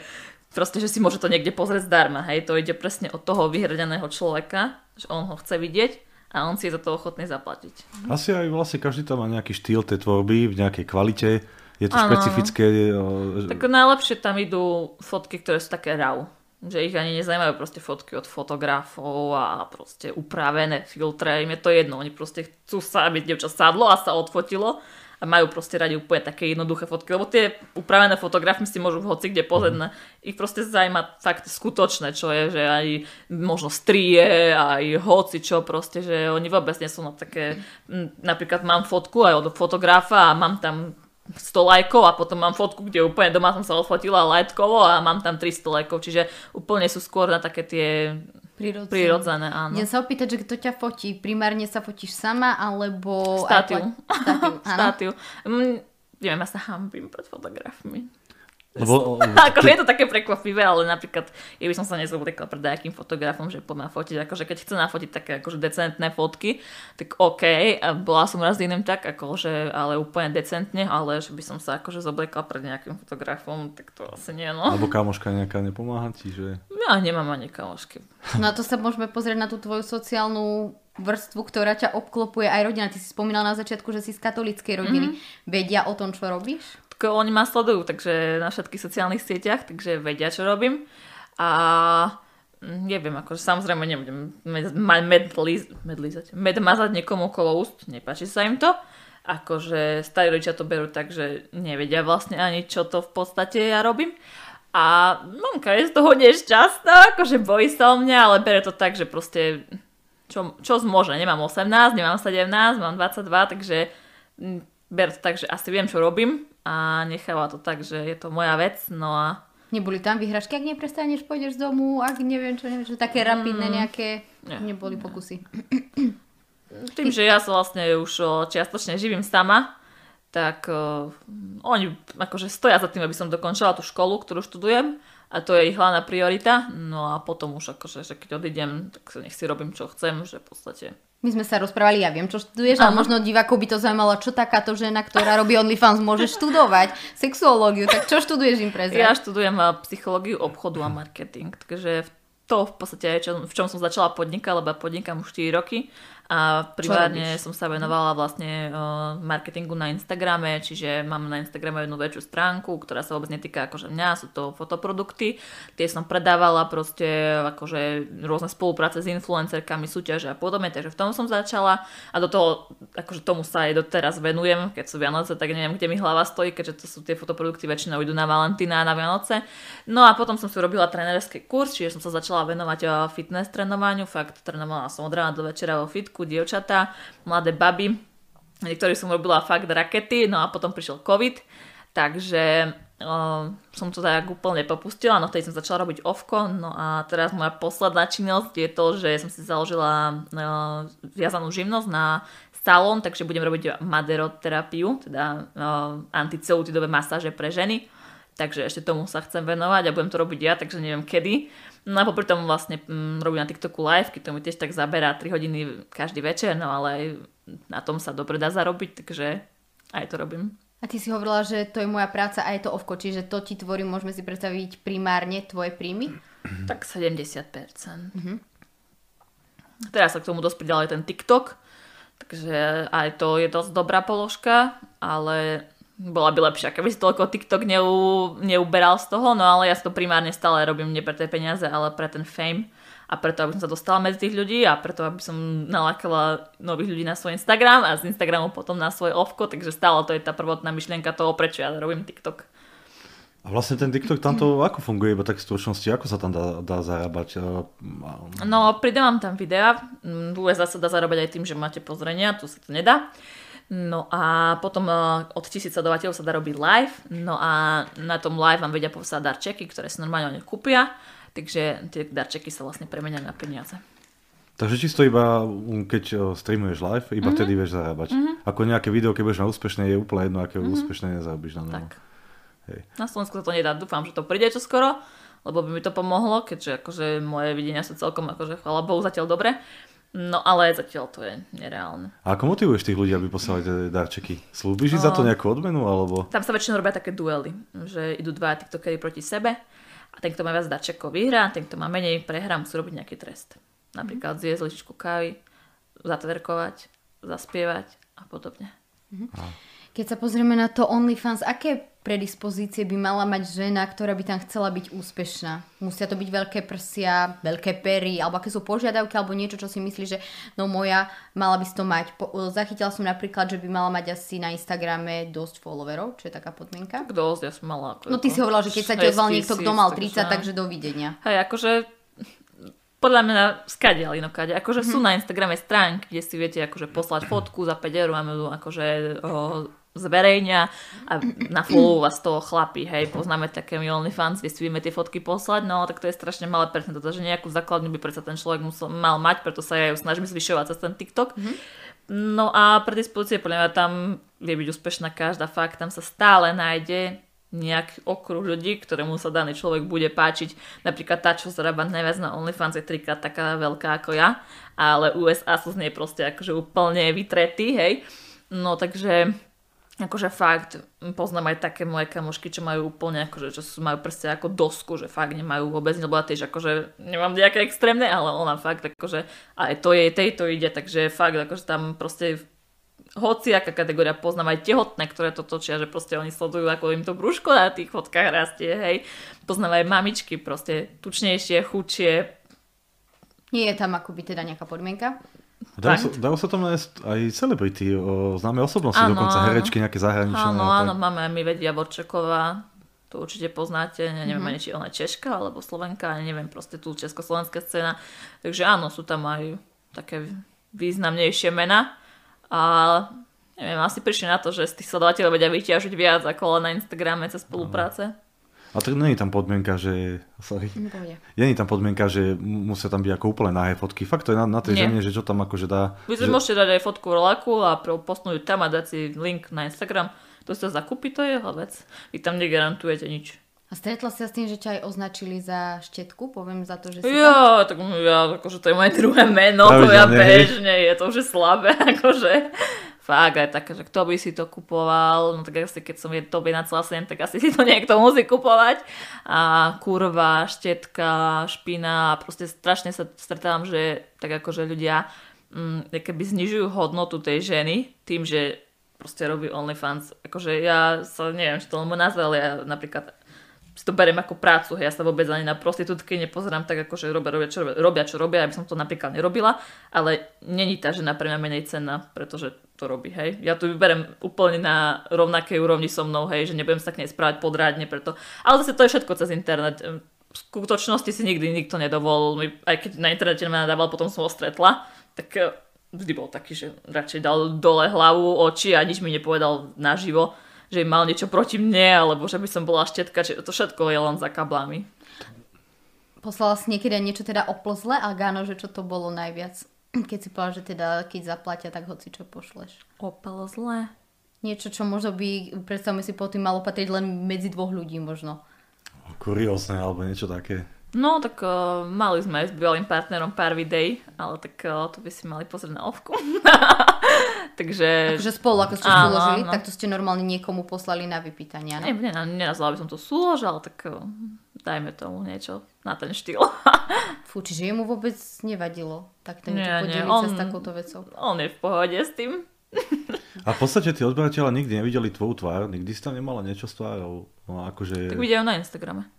proste, že si môže to niekde pozrieť zdarma, hej, to ide presne od toho vyhradeného človeka, že on ho chce vidieť a on si je za to ochotný zaplatiť. Asi aj vlastne každý tam má nejaký štýl tej tvorby v nejakej kvalite, je to špecifické. Tak najlepšie tam idú fotky, ktoré sú také raw, že ich ani nezajímajú proste fotky od fotografov a proste upravené filtre, im je to jedno, oni proste chcú sa, aby dievča sadlo a sa odfotilo. A majú proste radi úplne také jednoduché fotky, lebo tie upravené fotografie si môžu hoci kde pozrieť. Ich proste zaujíma fakt skutočné, čo je, že aj možno strie, aj hoci čo proste, že oni vôbec nie sú na také, napríklad mám fotku aj od fotografa a mám tam 100 lajkov a potom mám fotku, kde úplne doma som sa odfotila lajkovo a mám tam 300 lajkov, čiže úplne sú skôr na také tie prirodzené, áno. Ja sa opýtať, že kto ťa fotí. Primárne sa fotíš sama, alebo... Statív. Neviem, ja sa hanbím pred fotografmi. Akože je to také prekvapivé, ale napríklad ja by som sa nezobudekla pred nejakým fotografom, že poďme fotiť. Akože keď chce nafotiť také akože decentné fotky, tak okej. Bola som raz iným tak, akože, ale úplne decentne, ale že by som sa akože zoblekla pred nejakým fotografom, tak to asi nie, no. Alebo kamoška nejaká nepomáha ti, že... Ja nemám ani kamošky. No a to sa môžeme pozrieť na tú tvoju sociálnu vrstvu, ktorá ťa obklopuje, aj rodina. Ty si spomínala na začiatku, že si z katolíckej rodiny. Vedia o tom, čo robíš? Tak oni ma sledujú, takže na všetkých sociálnych sieťach, takže vedia, čo robím. A neviem, akože samozrejme nebudem med mazať niekomu okolo úst, nepáči sa im to. Akože starí rodičia to berú tak, že nevedia vlastne ani, čo to v podstate ja robím. A mamka je z toho nešťastná, akože bojí sa o mňa, ale bere to tak, že proste čo zmožné. Nemám 18, nemám 17, mám 22, takže bere to tak, že asi viem, čo robím a necháva to tak, že je to moja vec, no a... Neboli tam vyhražky, ak neprestaneš, pôjdeš z domu, ak neviem čo, také rapidné nejaké, neboli pokusy. Tým, že ja sa vlastne už čiastočne živím sama, tak oni akože stoja za tým, aby som dokončila tú školu, ktorú študujem a to je ich hlavná priorita. No a potom už akože, že keď odídem, tak nech si robím, čo chcem, že v podstate... My sme sa rozprávali, ja viem, čo študuješ, ale možno divákov by to zaujímalo, čo takáto žena, ktorá robí OnlyFans, môže študovať sexuológiu, tak čo študuješ im prezrať? Ja študujem psychológiu obchodu a marketing, takže to v podstate je, v čom som začala podnikať, lebo podnikám už 4 roky a A primárne som sa venovala vlastne marketingu na Instagrame, čiže mám na Instagrame jednu väčšiu stránku, ktorá sa vôbec netýka akože mňa, sú to fotoprodukty, tie som predávala proste akože rôzne spolupráce s influencerkami, súťaže a podobne, takže v tom som začala a do toho, akože tomu sa aj doteraz venujem, keď sú Vianoce, tak neviem, kde mi hlava stojí, keďže to sú tie fotoprodukty, väčšinou idú na Valentína a na Vianoce. No a potom som si robila trénerský kurz, čiže som sa začala venovať fitness trénovaniu, fakt trénovala som od rána do večera vo fitku, dievčatá, mladé baby, niektorých som robila fakt rakety, no a potom prišiel COVID, takže som to tak úplne popustila, no vtedy som začala robiť ovko, no a teraz moja posledná činnosť je to, že som si založila viazanú živnosť na salón, takže budem robiť maderoterapiu, teda anticelulitidové masáže pre ženy, takže ešte tomu sa chcem venovať a budem to robiť ja, takže neviem kedy. No a popri tom vlastne robím na TikToku live, keď to mi tiež tak zaberá 3 hodiny každý večer, no ale na tom sa dobre dá zarobiť, takže aj to robím. A ty si hovorila, že to je moja práca a je to ovko, čiže to ti tvorí, môžeme si predstaviť primárne tvoje príjmy? Tak 70%. Mhm. Teraz sa k tomu dosť pridal aj ten TikTok, takže aj to je dosť dobrá položka, ale... Bola by lepšia, keby si toľko TikTok neuberal z toho, no ale ja to primárne stále robím nie pre tie peniaze, ale pre ten fame a preto, aby som sa dostala medzi tých ľudí a preto, aby som nalákala nových ľudí na svoj Instagram a z Instagramu potom na svoj ovko, takže stále to je tá prvotná myšlienka toho, prečo ja robím TikTok. A vlastne ten TikTok tamto ako funguje, iba tak v stručnosti, ako sa tam dá zarábať? No, pridám tam videa, v USA sa dá zarábať aj tým, že máte pozrenia, tu sa to nedá. No a potom od 1000 sledovateľov sa dá robiť live, no a na tom live vám vedia poslať darčeky, ktoré si normálne oni kúpia, takže tie darčeky sa vlastne premenia na peniaze. Takže čisto iba, keď streamuješ live, iba vtedy vieš zarábať. Ako nejaké video, keď budeš na úspešné, je úplne jedno, aké úspešné nezarobíš na neho. Hej. Na Slovensku sa to nedá, dúfam, že to príde čoskoro, lebo by mi to pomohlo, keďže akože moje videnia sú celkom, akože chvála Bohu, zatiaľ dobre. No ale zatiaľ to je nereálne. A ako motivuješ tých ľudí, aby poslali darčeky? Slúbiš za to nejakú odmenu? Alebo? Tam sa väčšinou robia také duely, že idú dva tiktokery proti sebe a ten, kto má viac darčekov, vyhrá, ten, kto má menej, prehrá, musí robiť nejaký trest. Napríklad zjesť lyžičku kávy, zatverkovať, zaspievať a podobne. Keď sa pozrieme na to OnlyFans, aké predispozície by mala mať žena, ktorá by tam chcela byť úspešná? Musia to byť veľké prsia, veľké pery, alebo aké sú požiadavky, alebo niečo, čo si myslí, že no moja, mala by si to mať. Zachytila som napríklad, že by mala mať asi na Instagrame dosť followerov, čo je taká podmienka. Tak dosť, ja som mala. No ty si hovorila, že keď sa ti ozval niekto, kto mal 30, takže dovidenia. Hej, akože podľa mňa skadiali, no kade. Akože sú na Instagrame stránky, kde si viete akože poslať fotku za 5 eur, máme akože zverejňa a na follow vás toho chlapí, hej, poznáme také OnlyFans, kde si vieme tie fotky poslať, no tak to je strašne malé percento, takže nejakú základňu by predsa ten človek mal mať, preto sa ja ju snažím zvyšovať cez ten TikTok. No a predispozície, podľa mňa tam vie byť úspešná každá, fakt, tam sa stále nájde nejaký okruh ľudí, ktorému sa daný človek bude páčiť. Napríklad tá, čo zarába najviac na OnlyFans, je trikrát taká veľká ako ja, ale USA sú z nej proste akože úplne vytretí, hej. No takže akože fakt, poznám aj také moje kamošky, čo majú úplne, akože, čo majú prste ako dosku, že fakt nemajú vôbec, lebo ja tiež akože nemám nejaké extrémne, ale ona fakt akože aj to jej, tejto ide, takže fakt akože tam proste hociaká kategória, poznám aj tehotné, ktoré to točia, že proste oni sledujú, ako im to brúško na tých fotkách rastie, hej. Poznám aj mamičky, proste tučnejšie, chudšie. Nie je tam akoby teda nejaká podmienka? Dajú sa tam aj celebrity, známe osobnosti, ano, dokonca herečky nejaké zahraničné. Áno, máme aj my vedia Vorčeková, to určite poznáte, neviem ani či ona je Češka alebo Slovenka, neviem, proste tu československá scéna, takže áno, sú tam aj také významnejšie mená a neviem, asi prišli na to, že z tých sledovateľov vedia vyťažiť viac ako na Instagrame cez spolupráce. A tak není tam podmienka, že... Není tam podmienka, že musia tam byť ako úplne nahé fotky. Fakt to je na tej žene, že čo tam akože dá... Vy si môžete dať aj fotku roláku a postnúť tam a dať si link na Instagram. To sa zakúpi, to je jeho vec. Vy tam negarantujete nič. A stretla sa s tým, že ťa aj označili za štetku? Poviem za to, že si tak ja, akože to je moje druhé meno, to ja bežne, je to už je slabé, akože... Fakt, aj tak, že kto by si to kupoval, no tak asi keď som je tobe na celá 7, tak asi si to niekto musí kupovať. A kurva, štetka, špina, proste strašne sa stretávam, že tak akože ľudia keby znižujú hodnotu tej ženy tým, že proste robí OnlyFans. Akože ja sa neviem, či to len nazval, ale ja napríklad si to beriem ako prácu. Ja sa vôbec ani na prostitútky nepozerám tak, akože robia, čo robia, aby som to napríklad nerobila, ale není tá žena pre mňa menej cenná, pretože to robí, hej. Ja to vyberiem úplne na rovnakej úrovni so mnou, hej, že nebudem sa k nej správať podrádne, preto. Ale zase to je všetko cez internet. V skutočnosti si nikdy nikto nedovolil. Aj keď na internete ma nadával, potom som ho stretla, tak vždy bol taký, že radšej dal dole hlavu, oči a nič mi nepovedal naživo, že mal niečo proti mne, alebo že by som bola štetka, že to všetko je len za kablami. Poslala si niekedy niečo teda o plzle, a áno, že čo to bolo najviac? Keď si povedal, že teda keď zaplatia, tak hoci čo pošleš. O plzle? Niečo, čo možno by, predstavme si, po tým malo patriť len medzi dvoch ľudí možno. Kuriózne alebo niečo také. No, tak mali sme aj s bývalým partnerom pár videí, ale tak to by si mali pozrieť na ovku. Takže... Akože spolu, ako ste súložili, no. Tak to ste normálne niekomu poslali na vypýtanie, áno? Nenazvala by som to súlož, ale tak dajme tomu niečo na ten štýl. Fú, čiže jemu vôbec nevadilo takto niečo podeliť sa s takouto vecou. On je v pohode s tým. A v podstate tí odberatelia nikdy nevideli tvoju tvár, nikdy si tam nemala niečo s tvárou. No, akože... Tak vidiejú na Instagrame.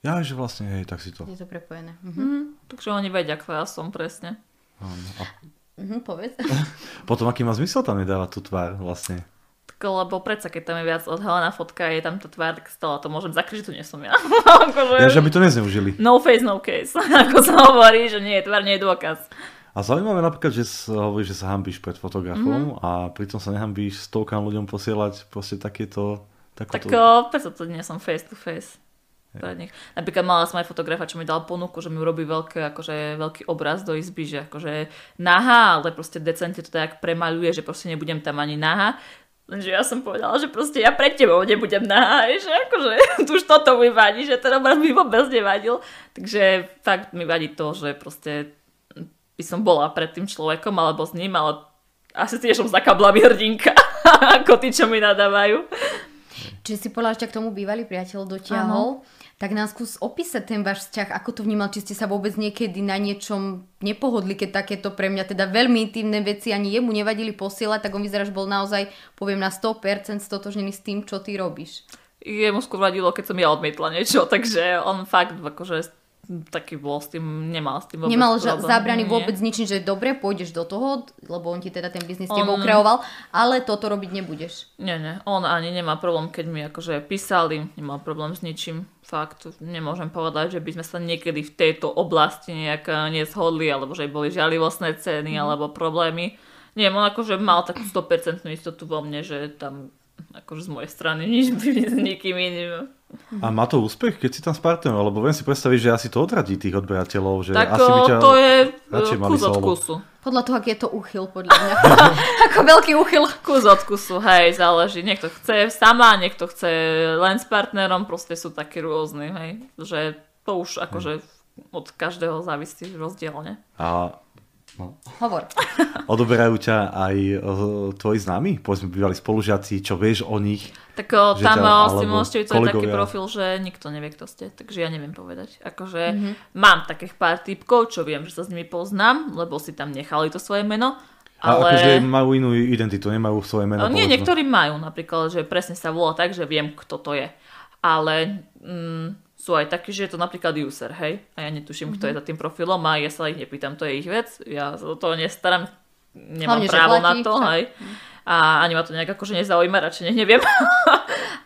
Ja, že vlastne, hej, tak si to... Je to prepojené. Takže oni vedia, ktorá som presne. Povedz. Potom, aký má zmysel tam nedávať tú tvár vlastne? Tak, lebo predsa, keď tam je viac odhalená fotka, je tam tá tvár, tak stále to môžem zakryť, že tu nie som ja. Akože... Ja, že by to nezneužili. No face, no case. Ako sa hovorí, že nie, tvár nie je dôkaz. A zaujímavé napríklad, že hovoríš, že sa hanbíš pred fotografom a pritom sa nehanbíš stovkám ľuďom posielať proste takéto... Tak preto to nie som face to face. Napríklad mala som aj fotografa, čo mi dal ponuku, že mi urobí veľký obraz do izby, že akože nahá, ale proste decentne to tak premaľuje, že proste nebudem tam ani nahá. Lenže ja som povedala, že proste ja pred tebou nebudem nahá, že akože už toto mi vadí, že ten obraz mi vôbec nevadil. Takže fakt mi vadí to, že proste by som bola pred tým človekom alebo s ním, ale asi tiež som za kablami hrdinka, ako tí, čo mi nadávajú. Čiže si podľa, že ťa k tomu bývalý priateľ dotiahol, tak nám skús opísať ten váš vzťah, ako to vnímal, či ste sa vôbec niekedy na niečom nepohodli, keď takéto pre mňa teda veľmi intimné veci ani jemu nevadili posielať, tak on vyzerá, že bol naozaj, poviem, na 100% stotožnený s tým, čo ty robíš. Jemu skôr vadilo, keď som ja odmietla niečo, takže on fakt akože... Taký bol s tým, nemal s tým vôbec nemal problém. Nemal zábrany vôbec nič, že dobre, pôjdeš do toho, lebo on ti teda ten biznis tebou kreoval, ale toto robiť nebudeš. Nie, on ani nemá problém, keď mi akože písali, nemal problém s ničím. Fakt, nemôžem povedať, že by sme sa niekedy v tejto oblasti nejak nezhodli, alebo že boli žalivostné ceny, alebo problémy. Nie, on akože mal takú 100% istotu vo mne, že tam akože z mojej strany nič by s nikým iným. A má to úspech, keď si tam s partnerom? Lebo viem si predstaviť, že asi to odradí tých odberateľov. Že tak asi to je kus od kusu. Podľa toho, aký je to úchyl, podľa mňa. Ako veľký úchyl. Kus od kusu, hej, záleží. Niekto chce sama, niekto chce len s partnerom. Proste sú takí rôzni, hej. Že to už akože od každého závisí rozdielne. A... No. Hovor. Odoberajú ťa aj tvoji známi? Povedzme, bývali spolužiaci, čo vieš o nich? Tak tam si môžete vytvoriť taký profil, že nikto nevie, kto ste. Takže ja neviem povedať. Akože mám takých pár typkov, čo viem, že sa s nimi poznám, lebo si tam nechali to svoje meno. Ale... akože majú inú identitu, nemajú svoje meno. Nie, povedzme. Niektorí majú napríklad, že presne sa volá tak, že viem, kto to je. Ale... sú aj takí, že je to napríklad user, hej? A ja netuším, kto je za tým profilom a ja sa ich nepýtam, to je ich vec, ja sa do toho nestaram, nemám hlavne, právo na to, hej? A ani ma to nejak akože nezaujíma, radšej neviem.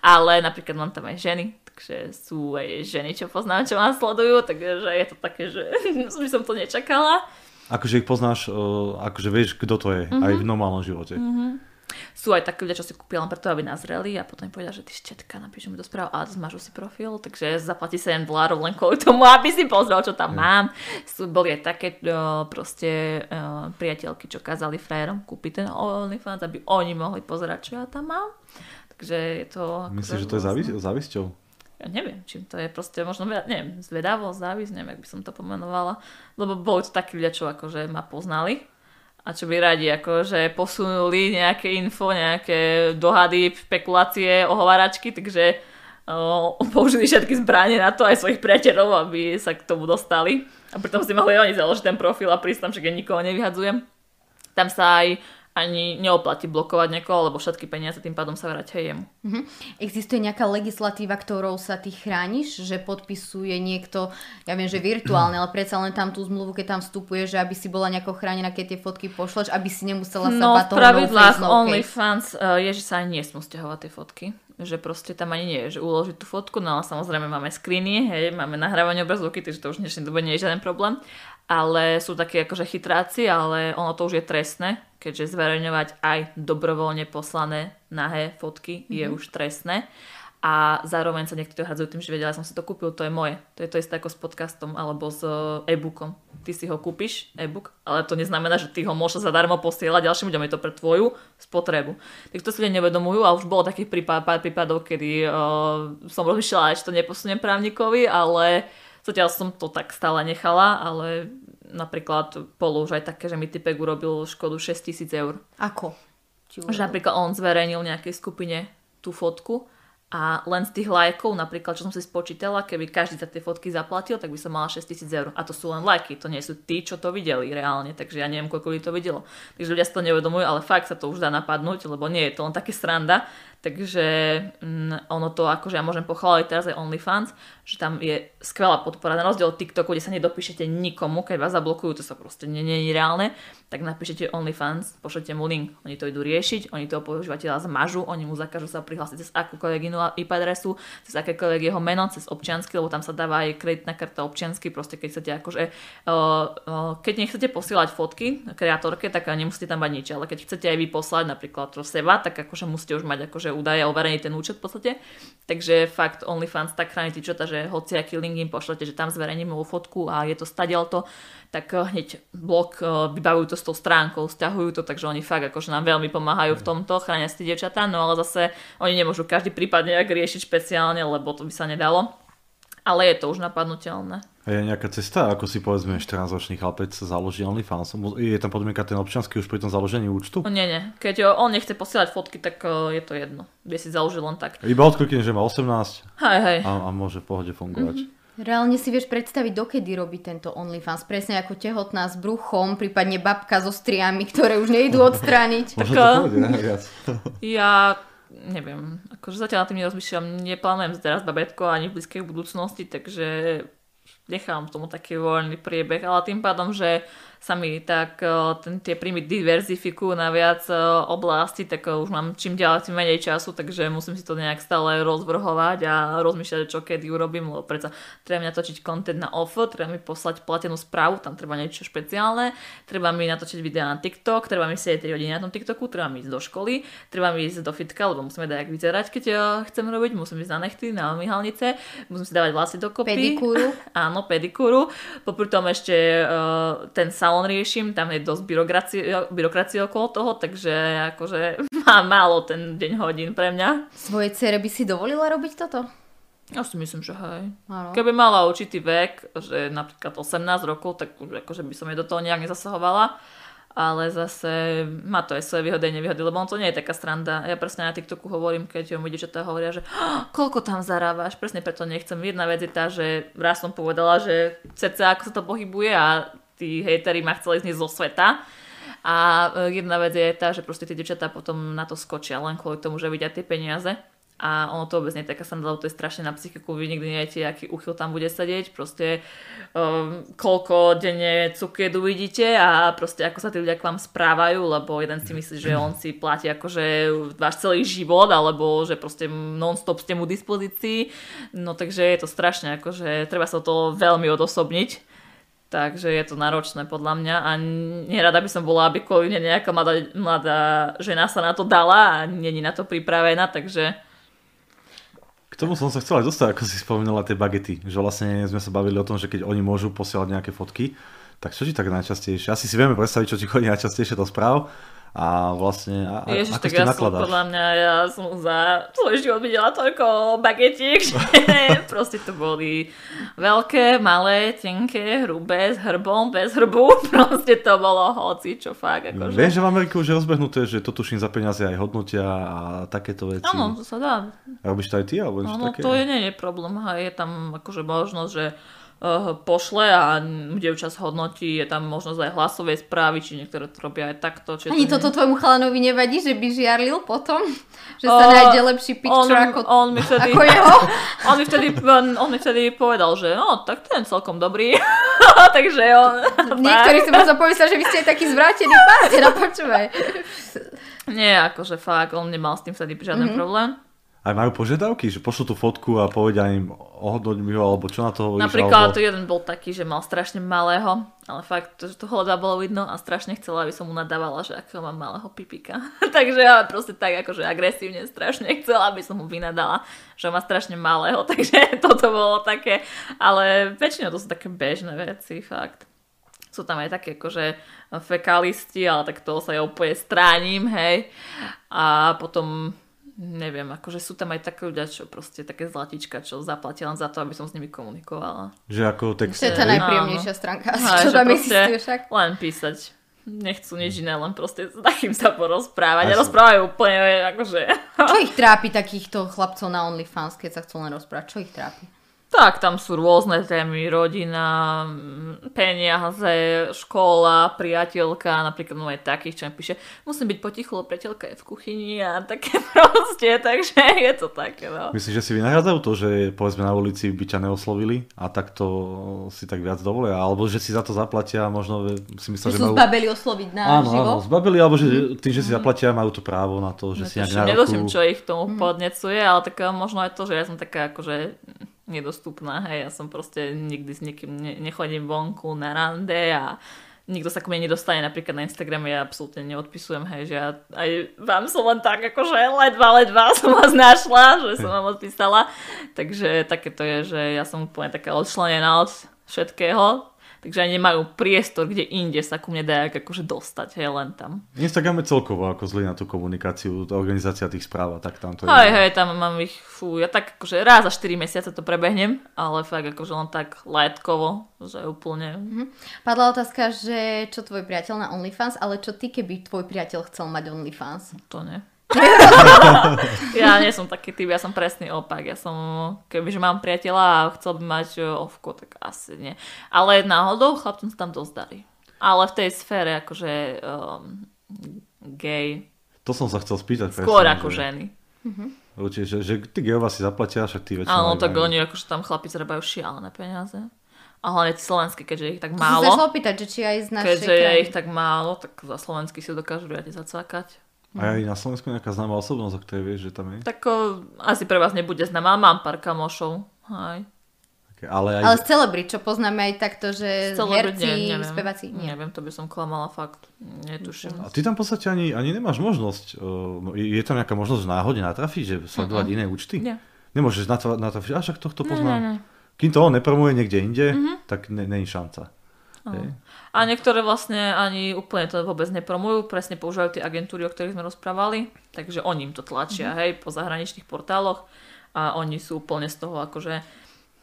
Ale napríklad mám tam aj ženy, takže sú aj ženy, čo poznám, čo ma sledujú, takže je to také, že by som to nečakala. Akože ich poznáš, akože vieš, kto to je, aj v normálnom živote. Sú aj takí ľudia, čo si kúpia len preto, aby nazreli a potom povedia, že ty štetka, napíšu mi do správ a zmažu si profil, takže zaplatí $7 len kvôli tomu, aby si pozrel, čo tam mám. Sú boli aj také priateľky, čo kázali frajerom kúpiť ten OnlyFans, aby oni mohli pozerať, čo ja tam mám. Takže je to... Myslíš, že to je závisťou? Ja neviem, čím to je, proste možno, neviem, zvedavosť, závisť, neviem, ak by som to pomenovala, lebo boli to takí ľudia, čo akože ma poznali. A čo by radi, akože posunuli nejaké info, nejaké dohady, špekulácie, ohováračky, takže použili všetky zbrane na to, aj svojich priateľov, aby sa k tomu dostali. A pritom si mohli oni založiť ten profil a prísť tam, že nikoho nevyhadzujem. Tam sa aj ani neoplatí blokovať niekoho, lebo všetky peniaze tým pádom sa vrátia jemu. Mm-hmm. Existuje nejaká legislatíva, ktorou sa ty chrániš, že podpisuje niekto, ja viem, že virtuálne, ale predsa len tam tú zmluvu, keď tam vstupuješ, že aby si bola nejako chránená, keď tie fotky pošleš, aby si nemusela sa bať toho. No v pravidlách OnlyFans je, že sa ani nesmú stiahovať tie fotky. Že proste tam ani nie je, že uložiť tú fotku, no ale samozrejme máme screeny, hej, máme nahrávanie obrazovky, takže to už v dnešnej dobe nie je žiaden problém. Ale sú také akože chytráci, ale ono to už je trestné, keďže zverejňovať aj dobrovoľne poslané nahé fotky je už trestné. A zároveň sa niektorí ohradzujú tým, že vedela som si to kúpil, to je moje. To je to isté ako s podcastom alebo s e-bookom. Ty si ho kúpiš, e-book, ale to neznamená, že ty ho môžeš zadarmo posielať ďalším ľuďom, je to pre tvoju spotrebu. Takže to si ľudia nevedomujú a už bolo takých prípadov, kedy som rozmýšľala, že to neposuniem právnikovi, ale zatiaľ som to tak stále nechala, ale napríklad bolo už aj také, že mi typek urobil škodu 6 000 eur. Ako? Že napríklad on zverejnil nejakej skupine tú fotku a len z tých lajkov, napríklad, čo som si spočítala, keby každý za tie fotky zaplatil, tak by som mala 6 000 eur. A to sú len lajky, to nie sú tí, čo to videli reálne, takže ja neviem, koľko ľudí to videlo. Takže ľudia si to neuvedomujú, ale fakt sa to už dá napadnúť, lebo nie je to len také sranda. Takže ono to, akože ja môžem pochváliť teraz aj OnlyFans, že tam je skvelá podpora. Na rozdiel od TikToku, kde sa nedopíšete nikomu, keď vás zablokujú, to sa proste nie je reálne, tak napíšete OnlyFans, pošlete mu link, oni to idú riešiť, oni toho používateľa zmažú, oni mu zakažú sa prihlásiť cez akúkoľvek inú IP adresu, cez akékoľvek jeho meno, cez občiansky, lebo tam sa dáva aj kreditná karta občiansky, proste keď chcete akože keď nechcete posielať fotky kreatorke, tak nemusíte tam mať nič, ale keď chcete aj vy poslať napríklad to seba, tak akože musíte už mať akože údaje overený ten účet v podstate. Takže fakt OnlyFans tak chráni čota, že hociaký link im pošlete, že tam zverejním novú fotku a je to stadialto, tak hneď blok vybavujú to s tou stránkou, sťahujú to, takže oni fakt akože nám veľmi pomáhajú v tomto, chránia si dievčatá, no ale zase oni nemôžu každý prípad nejak riešiť špeciálne, lebo to by sa nedalo. Ale je to už napadnutelné. A je nejaká cesta, ako si povedzme 14-ročný chlapec sa založí OnlyFans? Je tam podmienka ten občiansky už pri tom založení účtu? Nie. Keď on nechce posielať fotky, tak je to jedno. Kde si založil len tak. Iba odklikne, že má 18 hej. A môže v pohode fungovať. Mm-hmm. Reálne si vieš predstaviť, dokedy robí tento OnlyFans. Presne ako tehotná s bruchom, prípadne babka so striami, ktoré už nejdú odstrániť. Možno to povede, najviac. Ja neviem, akože zatiaľ na tým nerozmýšľam, neplánujem teraz babetko ani v blízkej budúcnosti, takže nechám tomu taký voľný priebeh, ale tým pádom, že sa mi tak tie príjmy diverzifikujú na viac oblasti, tak už mám čím ďalej tým menej času, takže musím si to nejak stále rozvrhovať a rozmýšľať, čo kedy urobím, lebo predsa treba mi natočiť content na offer, treba mi poslať platenú správu, tam treba niečo špeciálne, treba mi natočiť videa na TikTok, treba mi sedieť 3 hodiny na tom TikToku, treba mi ísť do školy, treba mi ísť do fitka, lebo musíme dať, jak vyzerať, keď chcem robiť, musím ísť na nechty, na myhalnice, musím si dávať vlasy dokopy. Pedikúru. Áno, pedikúru. Popri tom ešte ten salón riešim, tam je dosť byrokracie okolo toho, takže akože má málo ten deň hodín pre mňa. Svoje dcere by si dovolila robiť toto? Ja si myslím, že hej. Áno. Keby mala určitý vek, že napríklad 18 rokov, tak už akože by som jej do toho nejak nezasahovala. Ale zase má to aj svoje výhody a nevýhody, lebo on to nie je taká stranda. Ja presne na TikToku hovorím, keď mu dievčatá hovoria, že koľko tam zarábaš, presne preto nechcem. Jedna vec je tá, že raz som povedala, že cca ako sa to pohybuje a tí hejteri ma chceli zniesť zo sveta. A jedna vec je tá, že proste tie dievčatá potom na to skočia, len kvôli tomu, že vidia tie peniaze. A ono to vôbec nie je taká sranda, lebo to je strašne na psychiku, vy nikdy neviete, aký úchyl tam bude sedieť, proste koľko denne cukiedu vidíte a proste ako sa tí ľudia k vám správajú, lebo jeden si myslí, že on si platí akože váš celý život, alebo že proste non-stop ste mu v dispozícii, no takže je to strašne, akože treba sa to veľmi odosobniť. Takže je to náročné podľa mňa a nerada by som bola, aby kvôli mne nejaká mladá žena sa na to dala a nie je na to pripravená, takže... K tomu som sa chcela aj dostať, ako si spomínala tie bagety, že vlastne sme sa bavili o tom, že keď oni môžu posielať nejaké fotky, tak čo ti tak najčastejšie? Asi si vieme predstaviť, čo ti chodí najčastejšie do správ. A vlastne, Ježiš, ako ste nakladáš? Podľa mňa, ja som za svoj život videla toľko bagetiek, že proste to boli veľké, malé, tenké, hrubé, s hrbom, bez hrbu, proste to bolo hoci, čo fakt. Akože... Viem, že v Ameriku už je rozbehnuté, že to tuším za peniaze aj hodnotia a takéto veci. Áno, to sa dá. Robíš to aj ty? Alebo niečo také? To nie je problém, je tam akože možnosť, že pošle a dievča zhodnotí, je tam možnosť aj hlasovej správy, či niektoré to robia aj takto. Ani toto tvojmu chalanovi nevadí, že by žiarlil potom? Že sa nájde lepší picture ako jeho? On mi vtedy povedal, že no, tak ten celkom dobrý. Takže on... Niektorí si možno pomyslel, že vy ste aj taký zvrátený pár, teda počúvaj. Nie, akože fakt, on nemal s tým vtedy žiadny problém. Aj majú požiadavky, že pošlú tú fotku a povedia im, ohodnoť mi ho, alebo čo na to hovoríš. Napríklad to jeden bol taký, že mal strašne malého, ale fakt, že to hľada bolo vidno a strašne chcela, aby som mu nadávala, že akého mám malého pipíka. Takže ja proste tak akože agresívne strašne chcela, aby som mu vynadala, že má strašne malého, takže toto bolo také. Ale väčšinou to sú také bežné veci, fakt. Sú tam aj také akože fekalisti, ale tak toho sa ja úplne stránim, hej. A potom... Neviem, akože sú tam aj také ľudia, čo proste také zlatička, čo zaplatia len za to, aby som s nimi komunikovala. Že ako text... To je tá najpríjemnejšia stránka, čo tam existuje však. Len písať. Nechcú nič iné, len proste s takým sa porozprávať. A rozprávajú úplne akože... Čo ich trápi takýchto chlapcov na OnlyFans, keď sa chcú len rozprávať? Čo ich trápi? Tak, tam sú rôzne témy, rodina, peniaze, škola, priateľka, napríklad no aj takých, čo mi píše, musím byť potichu, priateľka je v kuchyni a také proste, takže je to také, no. Myslím, že si vynahradzajú to, že povedzme na ulici by ťa neoslovili a takto si tak viac dovolia, alebo že si za to zaplatia, možno si myslia, že majú... Sú zbabeli osloviť na živo? Áno, zbabeli, alebo že tým, že si zaplatia, majú to právo na to, že si nejak na roku... Nedoším, čo ich tomu podnecuje, ale tak možno aj to, že ja som taká akože... nedostupná, hej, ja som proste nikdy s nikým nechodím vonku na rande a nikto sa k mne nedostane, napríklad na Instagrame ja absolútne neodpisujem, hej, že ja aj vám som len tak, akože ledva som vás našla, že som vám odpísala, takže také to je, že ja som úplne taká odčlenená od všetkého, takže aj nemajú priestor, kde inde sa ku mne dá akože dostať, hej, len tam. Instagram je celkovo ako zlý na tú komunikáciu, tá organizácia tých správ, tak tam to je. Hej, tam mám ich, ja tak akože raz za 4 mesiace to prebehnem, ale fakt akože len tak lajtkovo, že úplne. Padla otázka, že čo tvoj priateľ na OnlyFans, ale čo ty, keby tvoj priateľ chcel mať OnlyFans? To nie. Ja nie som taký typ, ja som presný opak. Ja som, kebyže mám priateľa a chcel by mať ovku, tak asi nie. Ale náhodou chlapcom sa tam dozdali. Ale v tej sfére akože gay. To som sa chcel spýtať. Skôr presne, ako že... ženy. Určite, že ty gejova si zaplatia, však ty väčšinou. Áno, tak oni akože tam chlapi zarábajú šialené peniaze. A hlavne slovenské, keďže ich tak málo. Začala opýtať, že či aj z našej krajiny. Keďže je ich tak málo, tak za slovenský si dokážu riadne zacvákať. A aj na Slovensku nejaká známa osobnosť, o ktorej vieš, že tam je? Tak asi pre vás nebude známa, mám pár kamošov. Aj. Okay, ale z celebrit, čo poznáme aj takto, že herci, speváci. Neviem, to by som klamala fakt, netuším. A ty tam v podstate ani nemáš možnosť, je tam nejaká možnosť náhodne natrafiť, že sledovať iné účty? Nie. Nemôžeš natrafiť, až ak tohto poznám. Ne. Kým to on nepromuje niekde inde, tak není šanca. Okay. A niektoré vlastne ani úplne to vôbec nepromujú, presne používajú tie agentúry, o ktorých sme rozprávali, takže oni im to tlačia, hej, po zahraničných portáloch a oni sú úplne z toho akože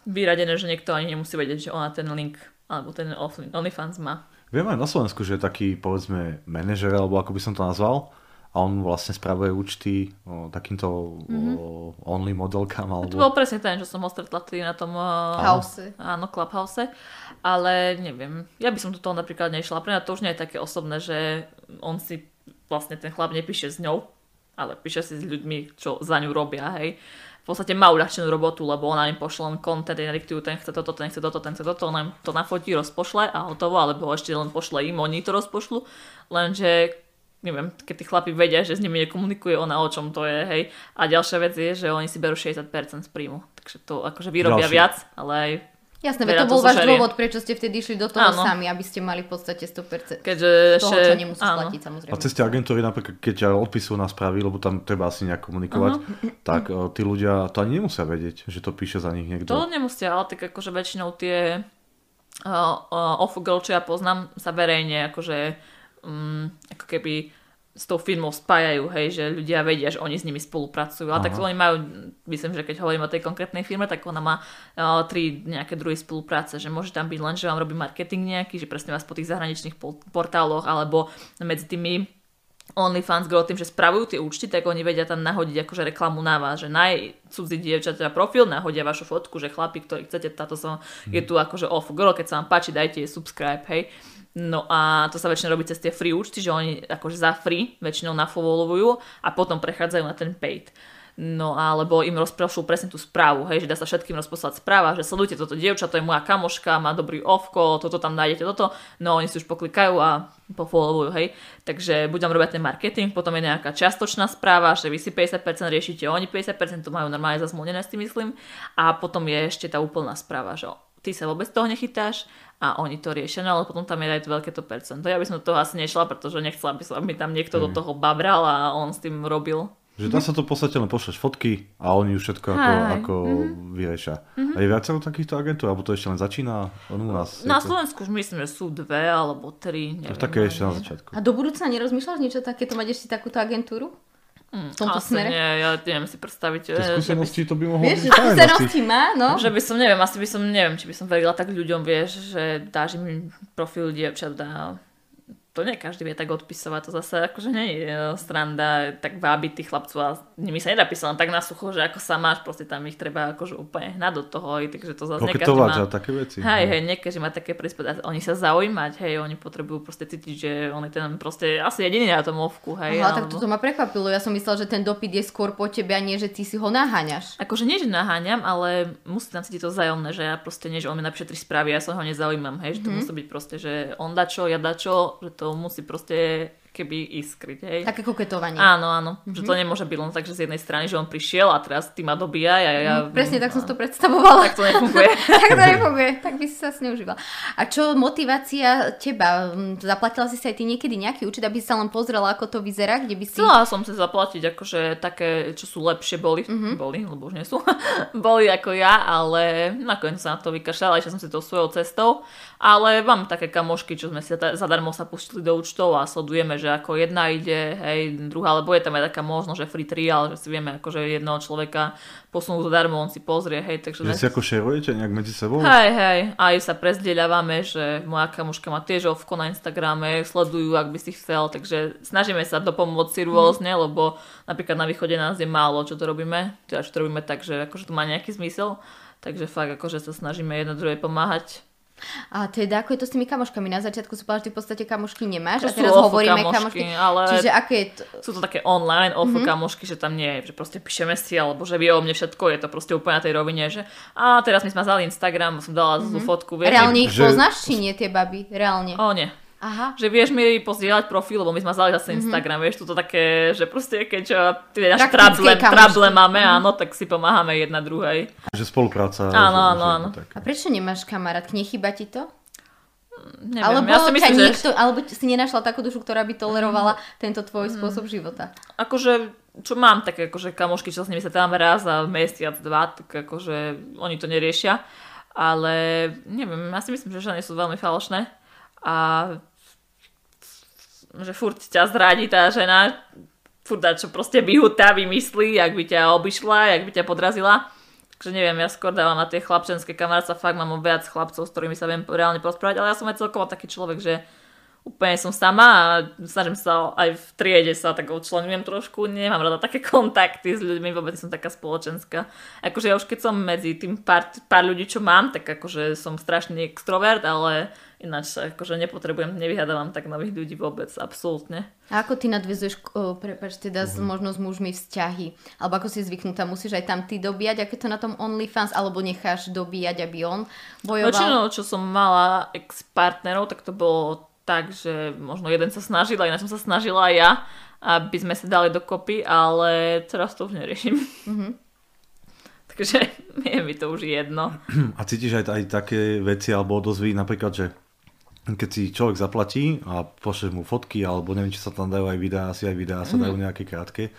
vyradené, že niekto ani nemusí vedieť, že ona ten link alebo ten OnlyFans má. Viem aj na Slovensku, že je taký povedzme manažer, alebo ako by som to nazval, a on vlastne spravuje účty takýmto only modelkám. Alebo... To bol presne ten, čo som ho stretla tým na tom House. Áno, Clubhouse. Ale neviem, ja by som do toho napríklad nešla. Pre mňa to už nie je také osobné, že on si vlastne ten chlap nepíše s ňou, ale píše si s ľuďmi, čo za ňu robia, hej. V podstate má uľahčenú robotu, lebo ona im pošle len content, nadiktujú, ten chce toto, ten chce toto, ten chce toto, on im to nafotí, rozpošle a hotovo, alebo ho ešte len pošle im, oni to rozpošlu, lenže neviem, keď tí chlapi vedia, že s nimi nekomunikuje ona, o čom to je, hej. A ďalšia vec je, že oni si berú 60% z príjmu. Takže to akože vyrobia viac, ale aj... Jasné, to bol váš dôvod, prečo ste vtedy išli do toho sami, aby ste mali v podstate 100% keďže toho, čo nemusíš platiť, samozrejme. A cez tie agentúry, napríklad, keď ťa odpisujú na správy, lebo tam treba asi nejak komunikovať, tak tí ľudia to ani nemusia vedieť, že to píše za nich niekto. To nemusia, ale tak akože väčšinou tie off girl, čo ja poznám, sa verejne akože ako keby s tou firmou spájajú, hej, že ľudia vedia, že oni s nimi spolupracujú. Ale tak oni majú, myslím, že keď hovorím o tej konkrétnej firme, tak ona má 3 nejaké druhy spolupráce, že môže tam byť len, že vám robí marketing nejaký, že presne vás po tých zahraničných portáloch alebo medzi tými OnlyFans girl tým, že spravujú tie účty, tak oni vedia tam nahodiť akože reklamu na vás, že cudzí dievčatá profil, nahodia vašu fotku, že chlapi, ktorý chcete, táto som je tu akože off girl, keď sa vám páči, dajte jej subscribe, hej. No a to sa väčšinou robí cez tie free účty, že oni akože za free väčšinou nafollowujú a potom prechádzajú na ten paid. No alebo im rozprávšu presne tú správu, hej, že dá sa všetkým rozposlať správa, že sledujte toto dievča, to je moja kamoška, má dobrý ovko, toto tam nájdete, toto, no oni si už poklikajú a pofollowujú, hej. Takže budem robiť ten marketing, potom je nejaká čiastočná správa, že vy si 50% riešite, oni 50%, to majú normálne zazmlnené, si myslím, a potom je ešte tá úplná správa, že ty sa vôbec toho nechytáš a oni to riešia, ale potom tam je aj veľké to percento. Ja by som do toho asi nešla, pretože nechcela by sa mi tam niekto do toho babral a on s tým robil. Že dá sa to v podstate len pošlať fotky a oni už všetko ako vyriešia. A je viacero takýchto agentov? Alebo to ešte len začína? U nás na Slovensku už myslím, že sú 2 alebo 3. Neviem, také ešte na začiatku. A do budúcna nerozmýšľaš niečo takéto? Mať ešte takúto agentúru? V tomto asi smere? Nie, ja neviem si predstaviť. Tie skúsenosti to by mohlo byť fajnosti. Má, no? Že by som, neviem, asi by som, neviem, či by som verila tak ľuďom, vieš, že dáš im profil dievčat a to nie každý vie tak odpisovať, to zase akože nie je stranda tak vábiť tých chlapcov a nimi sa nedá písať tak na sucho, že ako sa máš, proste tam ich treba akože úplne hnať do toho, takže to zase nekaždý má. Poketovať také veci. Hej, nekaždý má také príspevky, oni sa zaujímať, hej, oni potrebujú proste cítiť, že on je ten proste asi jediný na tom ovku, hej. Ale tak toto ma prekvapilo, ja som myslela, že ten dopyt je skôr po tebe a nie, že ty si ho naháňaš. Akože nie, že naháňam, ale musí tam cítiť to vzájomné, že ja proste nie, že on mi napíše 3 správy, ja sa ho nezaujímam, hej, že to musí byť proste, že on dá čo, ja dá čo, že to musí proste keby iskryť, hej. Také koketovanie. Áno, že to nemôže byť len tak, že z jednej strany, že on prišiel a teraz ty ma dobíjaj a ja... Presne, tak som to predstavovala. Tak to nefunguje. Tak by si sa s neužívala. A čo motivácia teba? Zaplatila si sa aj ty niekedy nejaký účet, aby si sa len pozrela, ako to vyzerá, kde by si... Chcela som sa zaplatiť akože také, čo sú lepšie, boli, lebo už nie sú, boli ako ja, ale nakoniec sa na to vykašľala, išla som si to svojou cestou, ale mám také kamošky, čo sme si zadarmo sa pustili do účtov a sledujeme, že ako jedna ide, hej, druhá, lebo je tam aj taká možnosť, že free trial, že si vieme akože jedného človeka posunúť zadarmo, on si pozrie, hej, takže... Že si ako šerujete nejak medzi sebou? Hej, aj sa prezdieľavame, že moja kamoška má tiež ovko na Instagrame, sledujú, ak by si chcel, takže snažíme sa dopomôcť si rôzne, lebo napríklad na východe nás je málo, čo to robíme, čo to robíme tak, že akože to má nejaký zmysel, takže fakt akože sa snažíme jedno druhej pomáhať. A teda, ako je to s tými kamoškami? Na začiatku sú povedali, že v podstate kamošky nemáš a teraz hovoríme kamošky. Ale čiže aké je to... Sú to také online off kamošky, že tam nie je, že proste píšeme si, alebo že vie o mne všetko, je to proste úplne na tej rovine, že a teraz mi sme zali Instagram, som dala tú fotku. Vieš, reálne ich poznáš, či nie tie baby? Reálne? O nie. Aha. Že vieš mi pozdieľať profil, lebo my sme zali zase Instagram, vieš, toto také, že proste keď náš trable máme, áno, tak si pomáhame jedna druhej. Že spolupráca. Áno. A prečo nemáš kamarátku? Nechýba ti to? Neviem, alebo, ja si myslím, že... niekto, alebo si nenašla takú dušu, ktorá by tolerovala tento tvoj spôsob života? Akože, čo mám také akože kamošky, čo s nimi sa tam raz a mesiac, dva, tak akože oni to neriešia. Ale neviem, ja si myslím, že ženy sú veľmi falošné. A že furt ťa zradí tá žena, furt čo proste vyhutá, vymyslí, jak by ťa obišla, jak by ťa podrazila. Takže neviem, ja skôr dávam na tie chlapčenské kamarátstva, fakt mám viac chlapcov, s ktorými sa viem reálne porozprávať, ale ja som aj celkovo taký človek, že úplne som sama a snažím sa aj v triede sa tak odčlenujem trošku, nemám rada také kontakty s ľuďmi, vôbec som taká spoločenská. Akože ja už keď som medzi tým pár ľudí, čo mám, tak akože som strašný extrovert, ale ináč akože nepotrebujem, nevyhľadávam tak nových ľudí vôbec, absolútne. A ako ty nadviezuješ, možno s mužmi vzťahy? Alebo ako si zvyknutá, musíš aj tam ty dobíjať, aké to na tom OnlyFans, alebo necháš dobíjať, aby on bojoval? Väčšinou, čo som mala ex-partnerov, tak to bolo tak, že možno jeden sa snažil, ináč som sa snažila aj ja, aby sme sa dali dokopy, ale teraz to už neriešim. Takže je mi to už jedno. A cítiš aj také veci, alebo odozvy, napríklad, že keď si človek zaplatí a pošleš mu fotky, alebo neviem, či sa tam dajú aj videá, asi aj videá sa dajú nejaké krátke,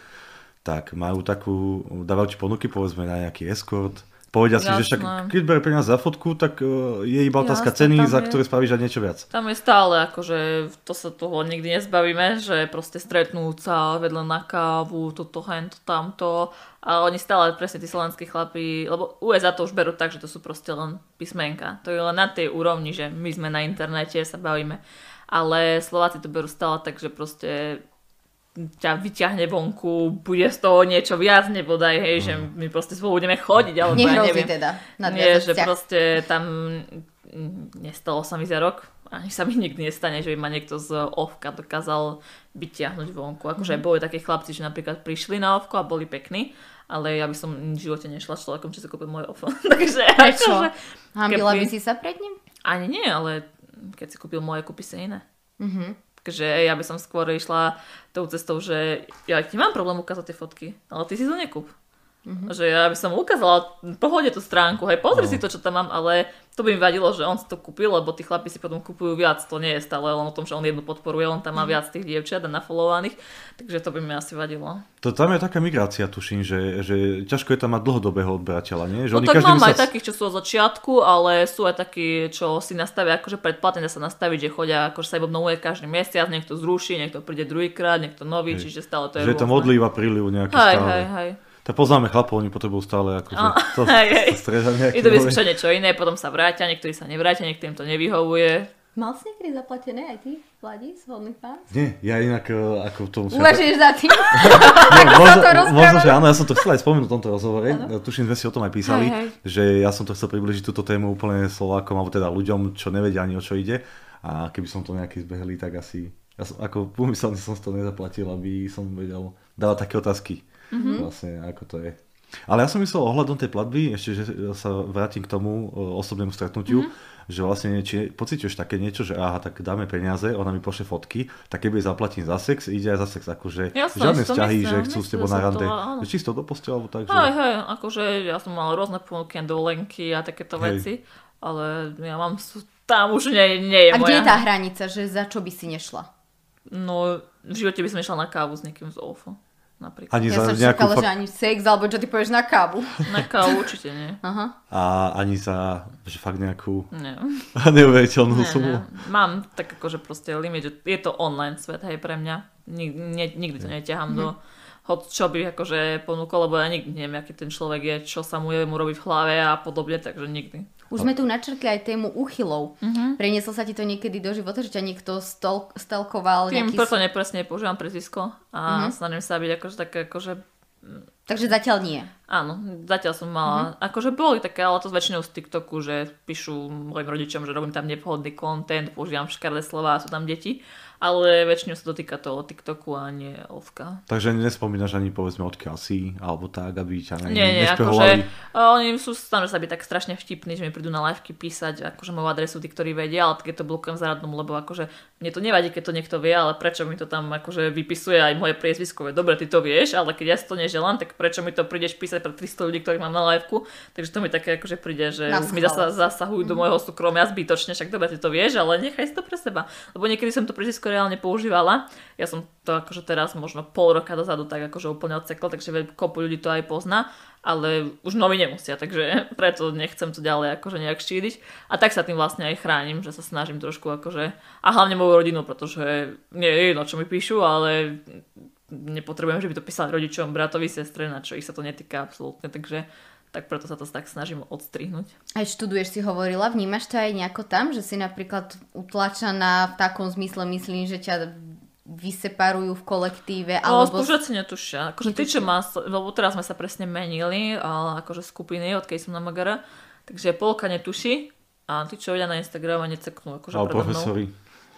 tak majú takú, dávajú ti ponuky, povedzme, na nejaký escort. Povedia si, že však, keď berie peniaz za fotku, tak je iba otázka ceny, za ktoré spravíš aj niečo viac. Tam je stále, akože to sa toho nikdy nezbavíme, že proste stretnúť sa vedľa na kávu, toto, hento, tamto. A oni stále, presne tí slovenskí chlapi, lebo USA to už berú tak, že to sú proste len písmenka. To je len na tej úrovni, že my sme na internete, sa bavíme. Ale Slováci to berú stále tak, že proste ťa vyťahne vonku, bude z toho niečo viac, nebodaj, hej, že my proste spolu budeme chodiť, alebo ja neviem. Teda, nie, že proste tam nestalo sa mi za rok, ani sa mi nikdy nestane, že by ma niekto z ovka dokázal vyťahnuť vonku. Akože boli také chlapci, že napríklad prišli na ovku a boli pekní, ale ja by som v živote nešla s človekom, čo si kúpil môj ofón. Takže akože, hambila by si sa pred ním? Ani nie, ale keď si kúpil moje, kúpi sa iné. Takže ja by som skôr išla tou cestou, že ja nemám problém ukázať tie fotky, ale ty si to nekúp. Že ja by som ukázala v pohode tú stránku, hej, pozri si to, čo tam mám, ale to by mi vadilo, že on si to kúpil, lebo tí chlapi si potom kúpujú viac, to nie je stále len o tom, že on jednu podporuje, on tam má viac tých dievčat a nafollowovaných, takže to by mi asi vadilo. To tam je taká migrácia, tuším, že ťažko je tam mať dlhodobého odberateľa, nie? Že no tak mám aj takých, čo sú od začiatku, ale sú aj takí, čo si nastavia, akože predplatné sa nastaviť, že chodia, akože sa obnovuje každý mesiac, niekto zruší, niekto príde druhýkrát, niekto nový, hej. Čiže stále to je. Že rôzne. Tam odlíva príliv nejaký stále. Hej. Tak poznáme chlapov, oni potrebujú stále akože to streda nejaké. Idú vyskúšať niečo iné, potom sa vrátia, niektorí sa nevrátia, niektorým to nevyhovuje. Mal si niekedy zaplatené aj ty, Vladi, z OnlyFans? Nie, ja inak ako v tom... Uvažuješ za tým? Možno, že áno, ja som to chcel aj spomenúť v tomto rozhovore, tuším, sme si o tom aj písali, že ja som to chcel približiť túto tému úplne Slovákom, alebo teda ľuďom, čo nevedia ani o čo ide. A keby som to nejaký zbehli, tak asi... Ja som, ako pomyslel, som to nezaplatil, aby som vedel dávať také otázky. Vlastne, ako to je. Ale ja som myslel ohľadom tej platby, ešte, že sa vrátim k tomu osobnému stretnutiu, že vlastne pociťuješ také niečo, že aha, tak dáme peniaze, ona mi pošle fotky, tak keby jej zaplatím za sex, ide aj za sex, akože ja žiadne vzťahy, že chcú s tebou na rande. Že čisto do postele, alebo tak, že... Hej, akože ja som mal rôzne ponuky, dovolenky a takéto veci, ale ja mám... Tam už nie je moja. A kde je tá hranica, že za čo by si nešla? No, v živote by som nešla na kávu s niekým z OFO. Napríklad. Ani ja som čakala, že ani sex, alebo čo ty povieš na kávu. Na kávu určite nie. Aha. A ani za, že fakt nejakú neuveriteľnú sumu. Mám tak akože proste limit, že je to online svet, hej, pre mňa. Nikdy to neťahám do čo by akože ponúkol, lebo ja nikdy neviem, aký ten človek je, čo sa mu je mu robiť v hlave a podobne, takže nikdy. Už sme tu načrtli aj tému úchylov. Prenieslo sa ti to niekedy do života, že ťa niekto stalkoval? Tým preto nepresne používam prezvisko a snažím sa byť akože také akože... Takže zatiaľ nie. Áno, zatiaľ som mala, akože boli také, ale to väčšinou z TikToku, že píšu mojim rodičom, že robím tam nepohodný content, používam škaredé slová, sú tam deti, ale väčšinou sa dotýka toho TikToku a nie ovka. Takže nespomínaš ani povedzme odkiaľ si, alebo tak, aby ťa nespehovali. Akože, oni sú tam, že sa byť tak strašne vtipní, že mi prídu na liveky písať, akože moju adresu tí, ktorí vedia, ale keď to blokujem za radnom, lebo akože mne to nevadí, keď to niekto vie, ale prečo mi to tam akože vypisuje aj moje priezvisko. Dobre, ty to vieš, ale keď ja si to neželám, tak prečo mi to prídeš písať pre 300 ľudí, ktorých mám na liveku, takže to mi také akože príde, že mi zasahujú do môjho súkromia zbytočne, však dobre, ty to vieš, ale nechaj si to pre seba. Lebo niekedy som to prezvisko reálne používala. Ja som to akože teraz možno pol roka dozadu tak akože úplne odsekla, takže kopu ľudí to aj pozná, ale už noví nemusia, takže preto nechcem to ďalej akože nejak šíriť. A tak sa tým vlastne aj chránim, že sa snažím trošku akože, a hlavne moju rodinu, pretože nie je jedno, čo mi píšu, ale nepotrebujem, že by to písali rodičom, bratovi, sestre, na čo ich sa to netýka absolútne, takže tak preto sa to tak snažím odstrihnúť. Aj študuješ, si hovorila, vnímaš to aj nejako tam, že si napríklad utlačaná v takom zmysle, myslím, že ťa vyseparujú v kolektíve, alebo... Spolužiaci netušia, akože tí, čo má, lebo teraz sme sa presne menili, ale akože skupiny, odkedy som na Magara, takže polka netuší a tí, čo vedia na Instagrame, neceknú, akože ale profesori.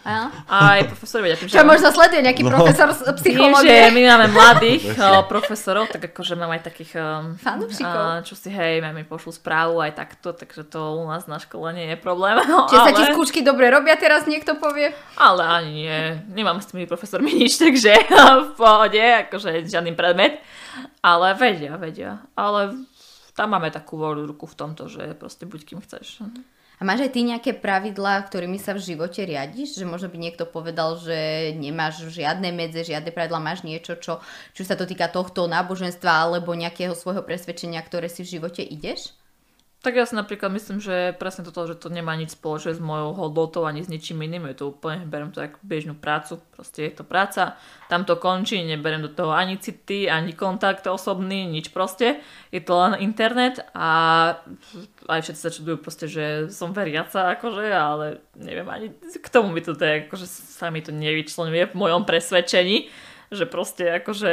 Aj profesor vedia. Čo možno sleduje nejaký profesor psychológie. My máme mladých profesorov, tak akože mám aj takých fanúšikov, čo si hej, mi pošlú správu aj takto, takže to u nás na škole nie je problém. Čiže sa ti skúšky dobre robia, teraz niekto povie? Ale ani nie, nemám s tými profesormi nič, takže v pohode, akože žiadny predmet, ale vedia, ale tam máme takú voľnú ruku v tomto, že proste buď kým chceš. A máš aj ty nejaké pravidlá, ktorými sa v živote riadiš? Že možno by niekto povedal, že nemáš žiadne medze, žiadne pravidlá, máš niečo, čo či sa to týka tohto náboženstva alebo nejakého svojho presvedčenia, ktoré si v živote ideš? Tak ja si napríklad myslím, že presne toto, že to nemá nič spoločné s mojou hodnotou ani s ničím iným, je to úplne, beriem to ako bežnú prácu, proste je to práca, tam to končí, neberiem do toho ani city, ani kontakt osobný, nič proste, je to len internet a aj všetci sa čudujú proste, že som veriaca akože, ale neviem ani k tomu mi to tak, akože sa mi to nevyčlenuje v mojom presvedčení. Že proste akože,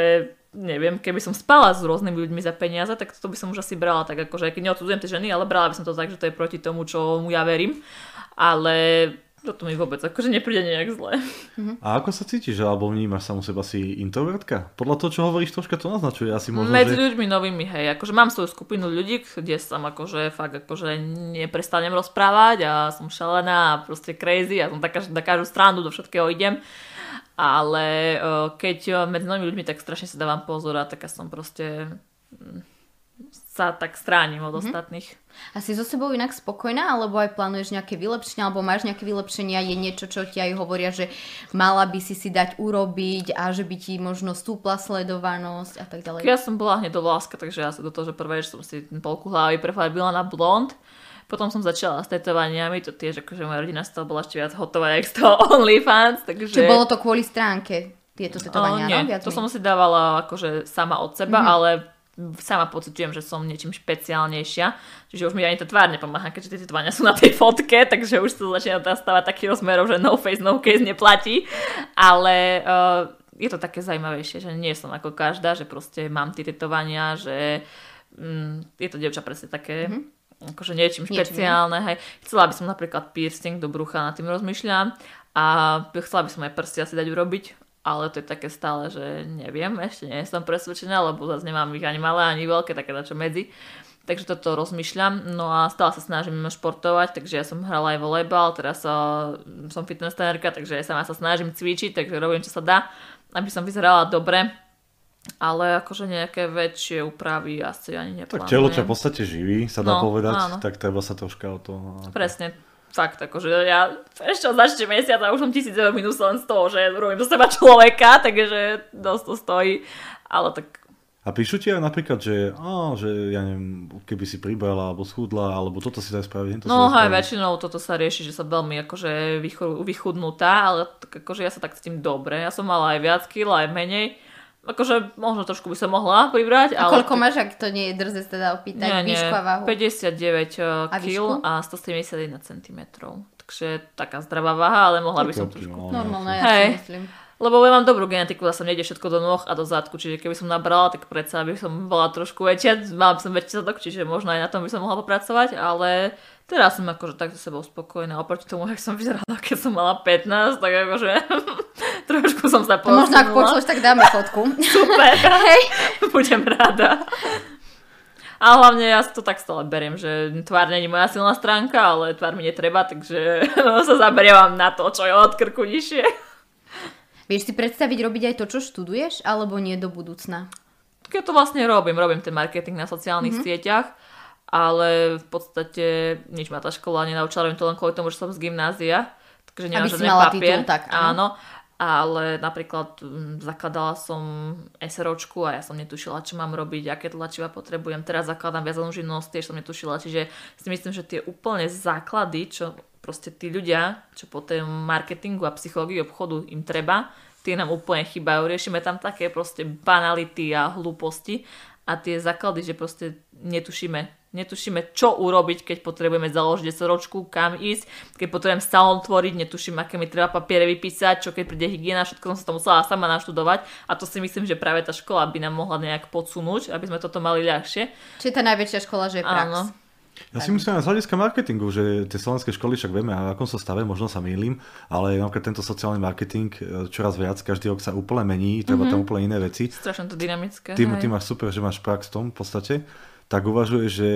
neviem, keby som spala s rôznymi ľuďmi za peniaze, tak to by som už asi brala tak akože, keď neodsudzujem tie ženy, ale brala by som to tak, že to je proti tomu, čo mu ja verím. Ale toto mi vôbec akože nepríde nejak zle. A ako sa cítiš, alebo vnímaš samu seba, si introvertka? Podľa toho, čo hovoríš, troška to naznačuje asi možno, medzi ľuďmi novými, hej. Akože mám svoju skupinu ľudí, kde som akože fakt akože neprestanem rozprávať a som šalená a proste crazy a som na každú stranu do všetkého idem. Ale keď medzi novými ľuďmi, tak strašne sa dávam pozor a taká som proste sa tak stránim od ostatných. A si so sebou inak spokojná, alebo aj plánuješ nejaké vylepšenia, alebo máš nejaké vylepšenia, je niečo, čo ti aj hovoria, že mala by si si dať urobiť a že by ti možno stúpla sledovanosť a tak ďalej? Ja som bola hnedoláska, takže ja sa do toho, že prvé, že som si polku hlavy prefarbila na blond. Potom som začala s tetovaniami, to tiež akože moja rodina z toho bola ešte viac hotová jak z toho OnlyFans, takže... Čo bolo to kvôli stránke, tieto tetovania? Nie, no, to som si dávala akože sama od seba, ale sama pociťujem, že som niečím špeciálnejšia, čiže už mi ani tá tvár nepomáha, keďže tie tetovania sú na tej fotke, takže už sa začína teraz stávať taký rozmerov, že no face, no case neplatí, ale... je to také zaujímavejšie, že nie som ako každá, že proste mám tie tetovania, že je to dievča presne také... akože niečím špeciálne, hej. Chcela by som napríklad piercing do brucha, nad tým rozmýšľam, a chcela by som aj prsty asi dať urobiť, ale to je také stále, že neviem, ešte nie som presvedčená, lebo zase nemám ich ani malé, ani veľké, také dačo medzi. Takže toto rozmýšľam, no a stále sa snažím športovať, takže ja som hrala aj volejbal, teraz som fitness trénerka, takže ja sama sa snažím cvičiť, takže robím, čo sa dá, aby som vyzerala dobre. Ale akože nejaké väčšie úpravy asi ani neplánujem. Tak telo ťa v podstate živí, sa dá povedať, áno. Tak treba sa troška o to... Presne, fakt, akože ja ešte od začne mesiaca už som 1000 € minus len z toho, že robím do seba človeka, takže dosť to stojí, ale tak... A píšu ti aj napríklad, že ja neviem, keby si pribrala alebo schudla, alebo toto si daj spraviť. No aj väčšinou toto sa rieši, že som veľmi akože vychudnutá, ale tak, akože ja sa tak cítim dobre. Ja som mala aj viac kýl, aj menej. Akože možno trošku by sa mohla pribrať. A koľko máš, ak to nie je drzec teda opýtať? Nie, výšku a váhu? 59 kg a 171 cm. Takže taká zdravá váha, ale mohla by som trošku. Normálne, ja si myslím. Lebo ja mám dobrú genetiku, zase nejde všetko do noh a do zadku, čiže keby som nabrala, tak predsa by som bola trošku väčšia, mám som väčší zadok, čiže možno aj na tom by som mohla popracovať, ale teraz som akože tak so sebou spokojná, oproti tomu, jak som vyzerala, keď som mala 15, tak akože trošku som sa posunula. Možno ak počuješ, tak dáme fotku. Super, hej, budem rada. A hlavne ja to tak stále beriem, že tvár nie je moja silná stránka, ale tvár mi netreba, takže sa zaberiem na to, čo je od krku nižšie. Vieš si predstaviť robiť aj to, čo študuješ, alebo nie do budúcna? Ja to vlastne robím ten marketing na sociálnych sieťach, ale v podstate nič ma tá škola nenaučila, robím to len kvôli tomu, že som z gymnázia, takže nemám žiadny papier. Titul, tak, áno. Ale napríklad zakladala som SROčku a ja som netušila, čo mám robiť, aké tlačiva potrebujem. Teraz zakladám viazanú živnosť, tiež som netušila, čiže si myslím, že tie úplne základy, čo proste tí ľudia, čo po tej marketingu a psychológii obchodu im treba, tie nám úplne chýbajú. Riešime tam také proste banality a hlúposti a tie základy, že proste netušíme, čo urobiť, keď potrebujeme založiť SROčku, kam ísť, keď potrebujem salón tvoriť, netuším, aké mi treba papiere vypísať, čo keď príde hygiena, všetko som sa to musela sama naštudovať a to si myslím, že práve tá škola by nám mohla nejak podsunúť, aby sme toto mali ľahšie. Čiže tá najväčšia škola, že je prax. Áno. Ja si myslím aj z hľadiska marketingu, že tie slovenské školy, však vieme, v akom sa stave, možno sa mýlim, ale napríklad tento sociálny marketing čoraz viac, každý rok sa úplne mení, treba tam úplne iné veci. Strašne to dynamické. Ty máš super, že máš prax v tom v podstate. Tak uvažuješ, že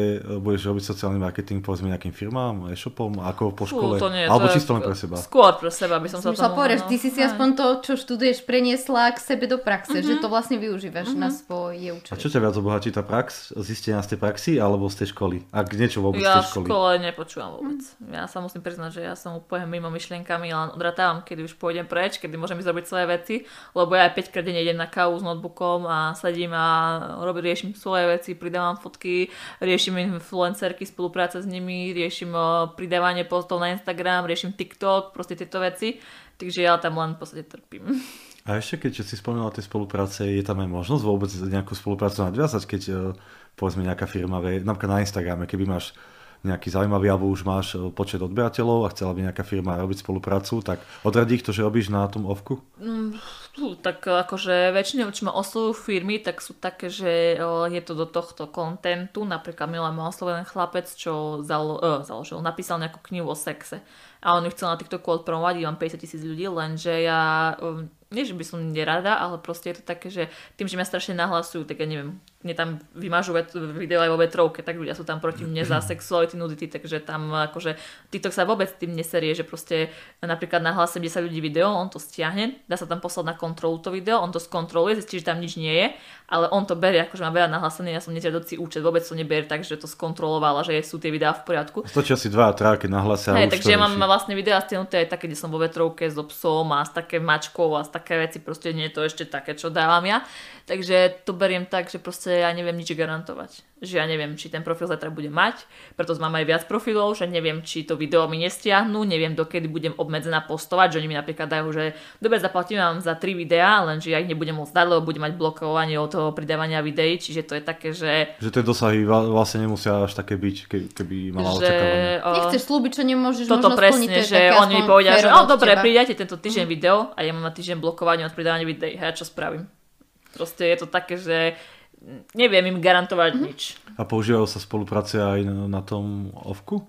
budeš robiť sociálny marketing povedzme nejakým firmám, e-shopom, ako po škole, alebo čisto len pre seba? Skôr pre seba by som sa tomu... Povedať, ty si aspoň to, čo študuješ, preniesla k sebe do praxe, že to vlastne využívaš na svoje účely. A čo ťa viac obohatí tá prax? Zistenia z tej praxi alebo z tej školy? Ak niečo vôbec z tej školy? Ja v škole nepočúvam vôbec. Ja sa musím priznať, že ja som úplne mimo myšlienkami, len odratávam, kedy už pôjdem preč, kedy môžem ísť robiť svoje veci, lebo ja 5 krát nejdem na kávu s notebookom a sedím a riešim svoje veci, pridávam fotky, riešim influencerky, spolupráca s nimi, riešim pridávanie postov na Instagram, riešim TikTok, proste tieto veci, takže ja tam len v podstate trpím. A ešte keď si spomínala tej spolupráce, je tam aj možnosť vôbec nejakú spoluprácu nadviazať, keď povedzme nejaká firma, napríklad na Instagrame, keby máš nejaký zaujímavý, alebo už máš počet odberateľov a chcela by nejaká firma robiť spoluprácu, tak odradí ich to, že robíš na tom ovku? Tak akože väčšinou, čo ma oslovujú firmy, tak sú také, že je to do tohto kontentu. Napríklad minulé ma oslovený chlapec, čo založil, napísal nejakú knihu o sexe. A on ju chcel na TikToku odpromovať, mám 50,000 ľudí, lenže ja... nie, že by som nerada, ale proste je to také, že tým, že mňa strašne nahlasujú, tak ja neviem, mne tam vymažú video aj vo vetrovke, tak ľudia sú tam proti mne za sexuality, nudity, takže tam akože TikTok sa vôbec tým neserie, že proste napríklad nahlásim 10 ľudí video, on to stiahne, dá sa tam poslať na kontrolu to video, on to skontroluje, zistí, že tam nič nie je, ale on to berie, akože má veľa nahlásený, ja som nežiadocí účet, vôbec to neberie, takže to skontrolovala, že sú tie videá v poriadku. Stačí asi 2-3, keď nahlásia. Hej, takže ja mám vlastne videá stiahnuté aj také, kde som vo vetrovke s psom a s také mačkou a také veci, proste nie je to ešte také, čo dávam ja. Takže to beriem tak, že proste ja neviem nič garantovať. Že ja neviem, či ten profil zajtra budem mať, preto mám aj viac profilov, že neviem, či to video mi nestiahnu, neviem, dokedy budem obmedzená postovať, že oni mi napríklad dajú, že dobre, zaplatím vám za 3 videá, lenže ja ich nebudem môcť dať, lebo budem mať blokovanie od toho pridávania videí, čiže to je také, že... Že tie dosahy vlastne nemusia až také byť, keby mala očakávanie. Nechceš slúbiť, čo nemôžeš možno splniť. Toto presne, že oni mi povedia, že dobre, pridajte tento týždeň video a ja mám na týždeň blokovanie od pridávania videí. Ja čo spravím? Proste je to také, že neviem im garantovať nič. A používajú sa spolupráce aj na tom ovku?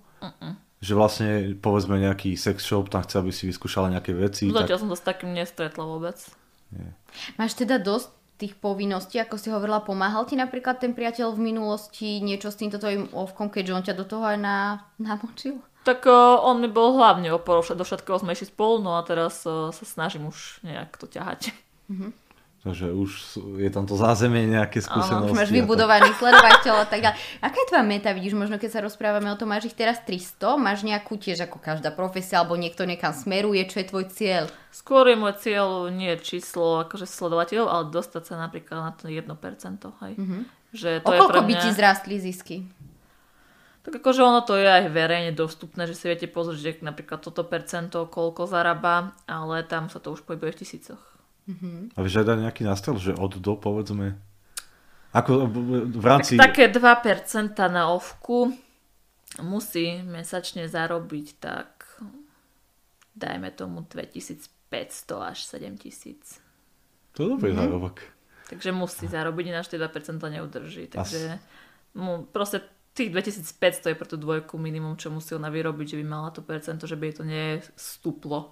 Že vlastne povedzme nejaký sex shop, tam chce, aby si vyskúšala nejaké veci. Zatiaľ som to s takým nestretla vôbec. Nie. Máš teda dosť tých povinností, ako si hovorila, pomáhal ti napríklad ten priateľ v minulosti niečo s týmto tvojím ovkom, keďže on ťa do toho aj namočil? Tak on mi bol hlavne oporou, do všetkého sme išli spolu, no a teraz sa snažím už nejak to ťahať. Mhm. Že už je tam to zázemie nejaké skúsenosti. Áno, už máš vybudovaný sledovateľ a tak ďalej. Aká je tvoja meta, vidíš, možno keď sa rozprávame o tom, máš ich teraz 300, máš nejakú tiež ako každá profesia, alebo niekto niekam smeruje, čo je tvoj cieľ? Skôr je môj cieľ nie číslo akože sledovateľov, ale dostať sa napríklad na to 1%. Hej. Mm-hmm. Že to je pre mňa... by ti zrástli zisky? Tak akože ono to je aj verejne dostupné, že si viete pozrieť, že napríklad toto percento, koľko zarába, ale tam sa to už pohybuje v tisícoch. Mm-hmm. A vieš aj dať nejaký nástrel, že od do povedzme ako v rámci... Tak, také 2% na ovku musí mesačne zarobiť, tak dajme tomu 2500 až 7000. To je dobrý zárobok. Takže musí zarobiť, ináč tie 2% neudrží. Takže proste tých 2500 je pre tú dvojku minimum, čo musí ona vyrobiť, že by mala to percento, že by jej to nestúplo.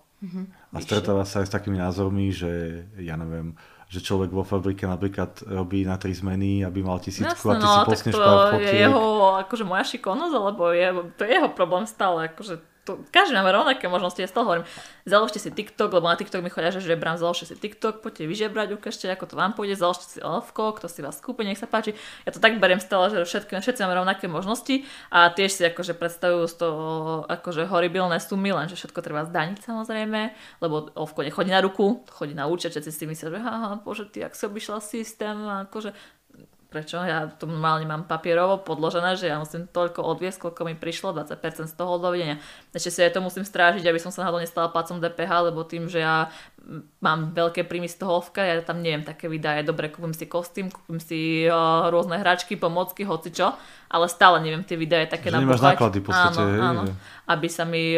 A stretáva sa aj s takými názormi, že ja neviem, že človek vo fabrike napríklad robí na 3 zmeny, aby mal 1000 a ty si posneš pár fotiek. Jeho, akože moja šikovnosť, alebo to je jeho problém stále, akože to, každý máme rovnaké možnosti, ja stále hovorím, založte si TikTok, lebo na TikTok mi chodia, že žebrám, založte si TikTok, poďte vyžebrať, ukážte, ako to vám pôjde, založte si ovko, kto si vás kúpe, nech sa páči. Ja to tak beriem stále, že všetci máme rovnaké možnosti a tiež si akože predstavujú z toho akože horibilné sumy, lenže všetko treba zdaniť samozrejme, lebo ovko nechodí na ruku, chodí na účet, všetci si myslia, že bože, ty, ak si obišla systém, akože... Prečo? Ja to normálne mám papierovo podložené, že ja musím toľko odviesť, koľko mi prišlo, 20% z toho odvedenia. Ešte si aj to musím strážiť, aby som sa náhodou nestala placom DPH, lebo tým, že ja mám veľké príjmy z toho ovka, ja tam neviem také výdaje. Dobre, kúpim si kostým, kúpim si rôzne hračky, pomocky, hocičo, ale stále neviem tie výdaje také napríklad. Že nemáš náklady v podstate. Áno, aby sa mi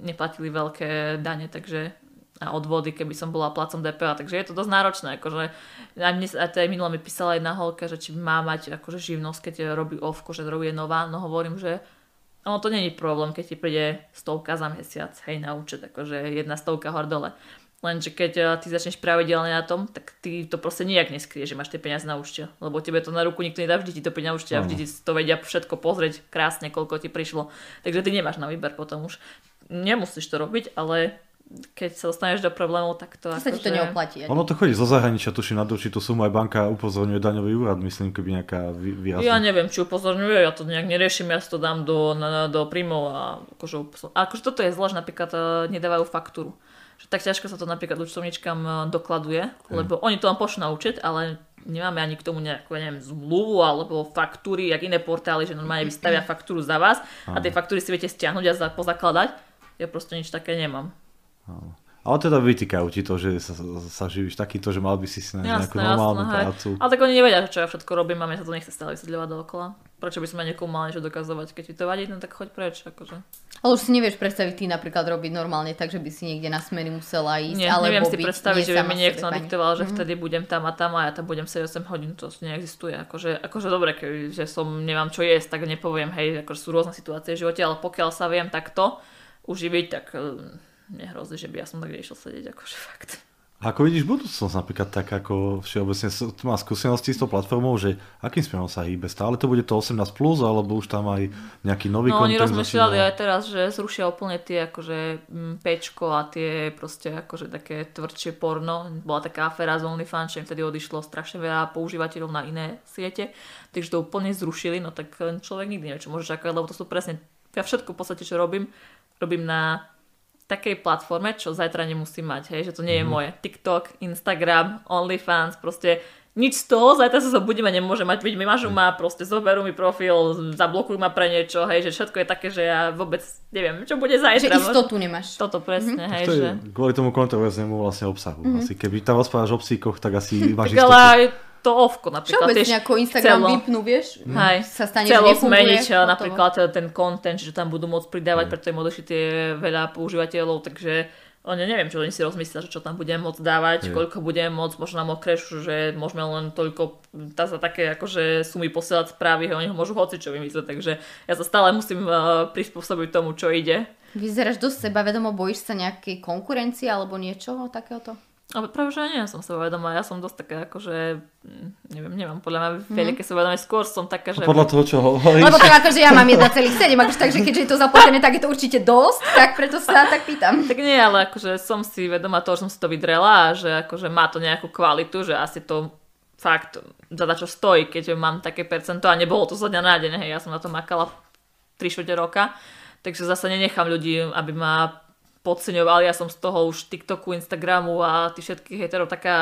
neplatili veľké dane, takže... a odvody, keby som bola placom DPH. Takže je to dosť náročné. Akože, a teda minule mi písala jedna holka, že či má mať akože živnosť, keď robí ovko, že robí nová. No hovorím, že ono to nie je problém, keď ti príde 100 za mesiac, hej, na účet. Akože 100 hor dole. Lenže keď ty začneš pravidelne na tom, tak ty to proste nijak neskrieš, že máš tie peniaze na účte. Lebo tebe to na ruku nikto nedá, vždy ti to príde na účte a vždy ti to vedia všetko pozrieť krásne, koľko ti prišlo. Takže ty nemáš na výber potom už. Nemusíš to robiť, ale keď sa dostaneš do problémov, tak to... Sa ti to neoplatí. Ono to chodí zo zahraničia, tuším, na určitú sumu aj banka upozorňuje daňový úrad, myslím, keby nejaká výrazná. Ja neviem, či upozorňuje, ja to nejak neriešim, ja si to dám do príjmov a akože toto je zle, že napríklad nedávajú faktúru. Že tak ťažko sa to napríklad účtovníčkam dokladuje, lebo oni to vám pošlú na účet, ale nemáme ani k tomu nejakú, neviem, zmluvu alebo faktúry, jak iné portály, že normálne vystavia faktúru za vás a tie faktúry si viete stiahnuť a pozakladať. Ja proste nič také nemám. Ale teda vytýkajú ti to, že sa živíš takýto, že mal by si nájsť nejakú normálnu prácu. Hej. Ale tak oni nevedia, čo ja všetko robím a mne sa to nechce stále vysvetľovať dookola. Prečo by som ja niekomu mal niečo dokazovať? Keď ti to vadí, no tak choď preč. Akože. Ale už si nevieš predstaviť ty napríklad robiť normálne tak, že by si niekde na smery musela ísť. Nie, neviem si predstaviť, že by mi niekto nadiktoval, že vtedy budem tam a ja tam budem 7-8 hodín. To neexistuje. Akože dobre, že som nemám čo jesť, tak nepoviem, hej, akože sú rôzne situácie v živote, ale pokiaľ sa viem takto uživiť, tak nehrozí, že by ja som tak nešiel sedieť, akože fakt. Ako vidíš budúcnosť napríklad tak, ako všeobecne má skúsenosti s tou platformou, že akým smerom sa hýbe? Stále to bude to 18+, alebo už tam aj nejaký nový kontent? No oni rozmýšľali aj teraz, že zrušia úplne tie akože pečko a tie proste akože také tvrdšie porno. Bola taká aféra z OnlyFans, že im vtedy odišlo strašne veľa používateľov na iné siete, takže to úplne zrušili, no tak človek nikdy nevie, čo môže čakať, lebo to sú presne, ja všetko v podstate, čo robím na takej platforme, čo zajtra nemusím mať, hej, že to nie je moje. TikTok, Instagram, OnlyFans, proste nič z toho, zajtra sa zobudím a nemôžem mať, veď mi mažu ma, proste zoberú mi profil, zablokujú ma pre niečo, hej, že všetko je také, že ja vôbec neviem, čo bude zajtra. Že istotu nemáš. Toto presne, hej, to je, že kvôli tomu kontroverznému vlastne obsahu. Asi keby tam rozprávaš o psíkoch, tak asi máš istotu. To ovko napríklad. Všeobecne tiež ako Instagram vypnú, vieš? Hej, sa stane, že nefunguje. Celo zmeniť napríklad ten content, že tam budú môcť pridávať, preto im odešli tie veľa používateľov, takže neviem, čo oni si rozmyslia, že čo tam budem môcť dávať, koľko budem môcť, možno nám okrešu, že môžeme len toľko za také akože sumy posielať správy, že oni ho môžu hocičo vymyslieť, takže ja sa stále musím prispôsobiť tomu, čo ide. Vyzeráš dosť sebavedomo, bojíš sa nejakej konkurencie alebo niečoho takéhoto? Ale práve, že nie som sebavedomá. Ja som dosť taká, akože neviem, nemám podľa mňa veľké sebavedomie. Skôr som taká, že podľa toho, čo hovoríš. Lebo tak akože ja mám 1,7, akože takže keďže je to zaplatené, tak je to určite dosť, tak preto sa tak pýtam. Tak nie, ale akože som si vedomá toho, že som si to vydrela a že akože má to nejakú kvalitu, že asi to fakt za čo stojí, keď mám také percento a nebolo to zo dňa na deň. Hej, ja som na to makala 3/4 roka, takže zase nenechám ľudí, aby ma podceňovali. Ja som z toho už TikToku, Instagramu a tých všetkých hejterov taká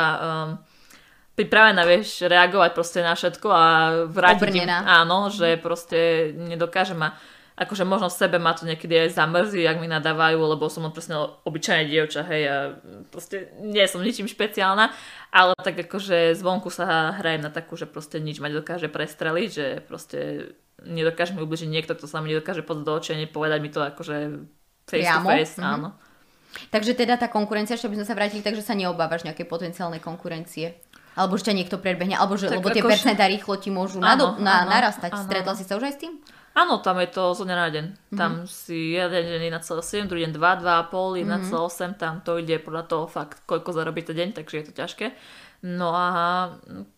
pripravená, vieš, reagovať proste na všetko a vrátiť im, áno, že proste nedokáže ma, akože možno v sebe ma to niekedy aj zamrzí, ak mi nadávajú, lebo som presne obyčajná dievča, hej, a proste nie som ničím špeciálna, ale tak akože zvonku sa hrajem na takú, že proste nič ma nedokáže prestreliť, že proste nedokáže mi ubližiť niekto, kto sa mi nedokáže pozrieť do očí a nepovedať mi to akože face to face, áno. Takže teda tá konkurencia, ešte by sme sa vrátili, takže sa neobávaš nejakej potenciálnej konkurencie. Alebo že ťa niekto predbehne, alebo že lebo tie percentá rýchlo ti môžu narastať. Áno. Stretla si sa už aj s tým? Áno, tam je to zo dňa na deň. Tam si jeden deň 1,7, druhý deň 2, 2,5, 1,8, tam to ide podľa toho fakt, koľko zarobíte deň, takže je to ťažké. No a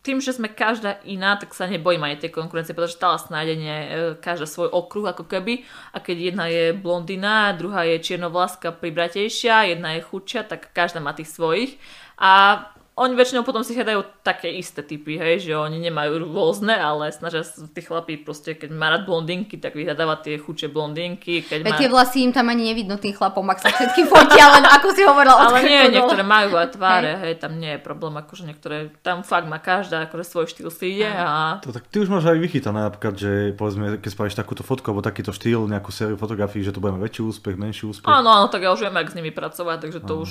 tým, že sme každá iná, tak sa nebojím aj tej konkurencie, pretože stále nájdenie každá svoj okruh ako keby, a keď jedna je blondina, druhá je čiernovláska pribratejšia, jedna je chudšia, tak každá má tých svojich a oni väčšinou potom si hľadajú také isté typy, hej, že oni nemajú rôzne, ale snažia sa tí chlapí proste, keď má rád blondinky, tak vyhľadáva tie chudšie blondinky. Tie vlasy im tam ani nevidno tým chlapom, ak sa všetky fotia, len ako si hovorila. Ale nie, niektoré majú aj tváre, hej, tam nie je problém, akože niektoré, tam fakt má každá akože svoj štýl si ide a to, tak ty už máš aj vychytané, napríklad, že povedzme, keď spravíš takúto fotku alebo takýto štýl, nejakú sériu fotografií, že to budeme väčší úspech, menší úspech. Áno, tak ja už viem, ako s nimi pracovať, takže to už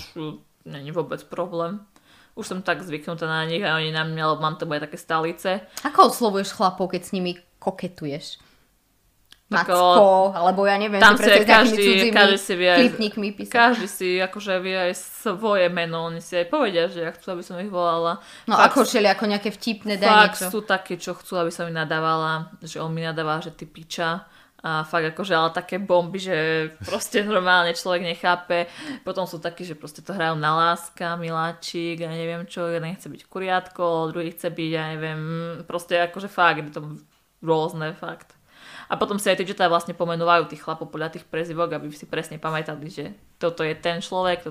není vôbec problém. Už som tak zvyknutá na nich a oni na mňa, lebo mám to bude také stálice. Ako oslovuješ chlapov, keď s nimi koketuješ? Macko, alebo ja neviem, tam si každý, klipníkmi písať. Každý si akože vie aj svoje meno, oni si aj povedia, že ja chcú, aby som ich volala. No fakt, ako šeli, ako nejaké vtipné daj niečo. Fakt sú také, čo chcú, aby som mi nadávala, že on mi nadáva, že ty piča. A fakt akože, ale také bomby, že proste normálne človek nechápe. Potom sú takí, že proste to hrajú na láska, miláčik, ja neviem čo, jeden chce byť kuriátko, druhý chce byť, ja neviem, proste akože fakt, je to rôzne fakt. A potom si aj tie džetá vlastne pomenúvajú tých chlapov podľa tých prezývok, aby si presne pamätali, že toto je ten človek,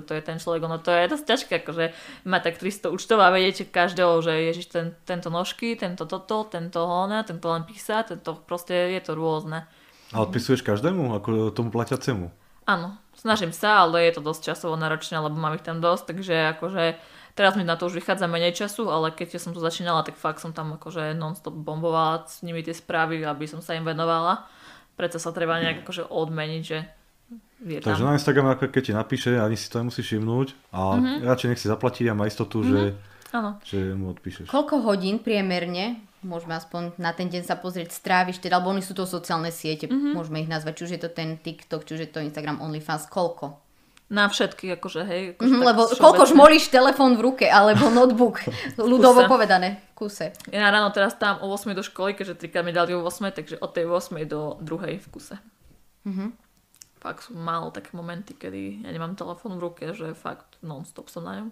ono to je dosť ťažké, akože má tak 300 účtov a vedieť každého, že ježiš, tento nožky, tento toto, tento hona, tento len písa, tento proste je to rôzne. A odpisuješ každému, ako tomu platiacemu? Áno, snažím sa, ale je to dosť časovo náročné, lebo mám ich tam dosť, takže akože teraz mi na to už vychádza menej času, ale keď som to začínala, tak fakt som tam akože non-stop bombovala s nimi tie správy, aby som sa im venovala. Preto sa treba nejak akože odmeniť, že Takže na Instagrame, keď ti napíše, ani si to nemusíš všimnúť a radšej nech si zaplatí a má istotu, že mu odpíšeš. Koľko hodín priemerne, môžeme aspoň na ten deň sa pozrieť, stráviš, teda, alebo oni sú to sociálne siete, môžeme ich nazvať, či už je to ten TikTok, či už je to Instagram, OnlyFans, koľko? Na všetky, akože, hej. Akože lebo koľko žmolíš telefón v ruke, alebo notebook, ľudovo povedané, kuse. Ja ráno teraz tam o 8 do školy, keďže trikrát mi dali o 8, takže od tej 8 do 2 v kuse. Fakt sú málo také momenty, kedy ja nemám telefón v ruke, že fakt non-stop som na ňom.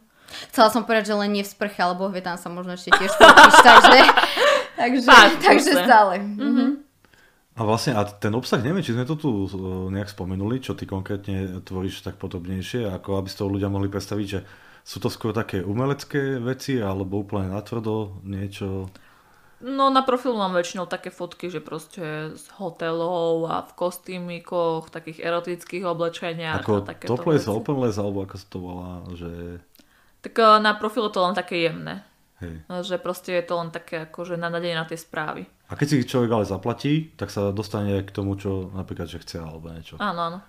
Chcela som povedať, že len nie v sprche, alebo vie, tam sa možno ešte tiež počíš, takže stále. A vlastne, a ten obsah, neviem, či sme to tu nejak spomenuli, čo ty konkrétne tvoríš tak podobnejšie, ako aby si to ľudia mohli predstaviť, že sú to skôr také umelecké veci, alebo úplne natvrdo niečo? No na profilu mám väčšinou také fotky, že proste z hotelov a v kostýmikoch, takých erotických oblečeniach. Ako topless, openless, alebo ako sa to volá, že... Tak na profilu to len také jemné. Hej. Že proste je to len také akože nadanie na tie správy. A keď si človek ale zaplatí, tak sa dostane k tomu, čo napríklad, že chce alebo niečo. Áno, áno.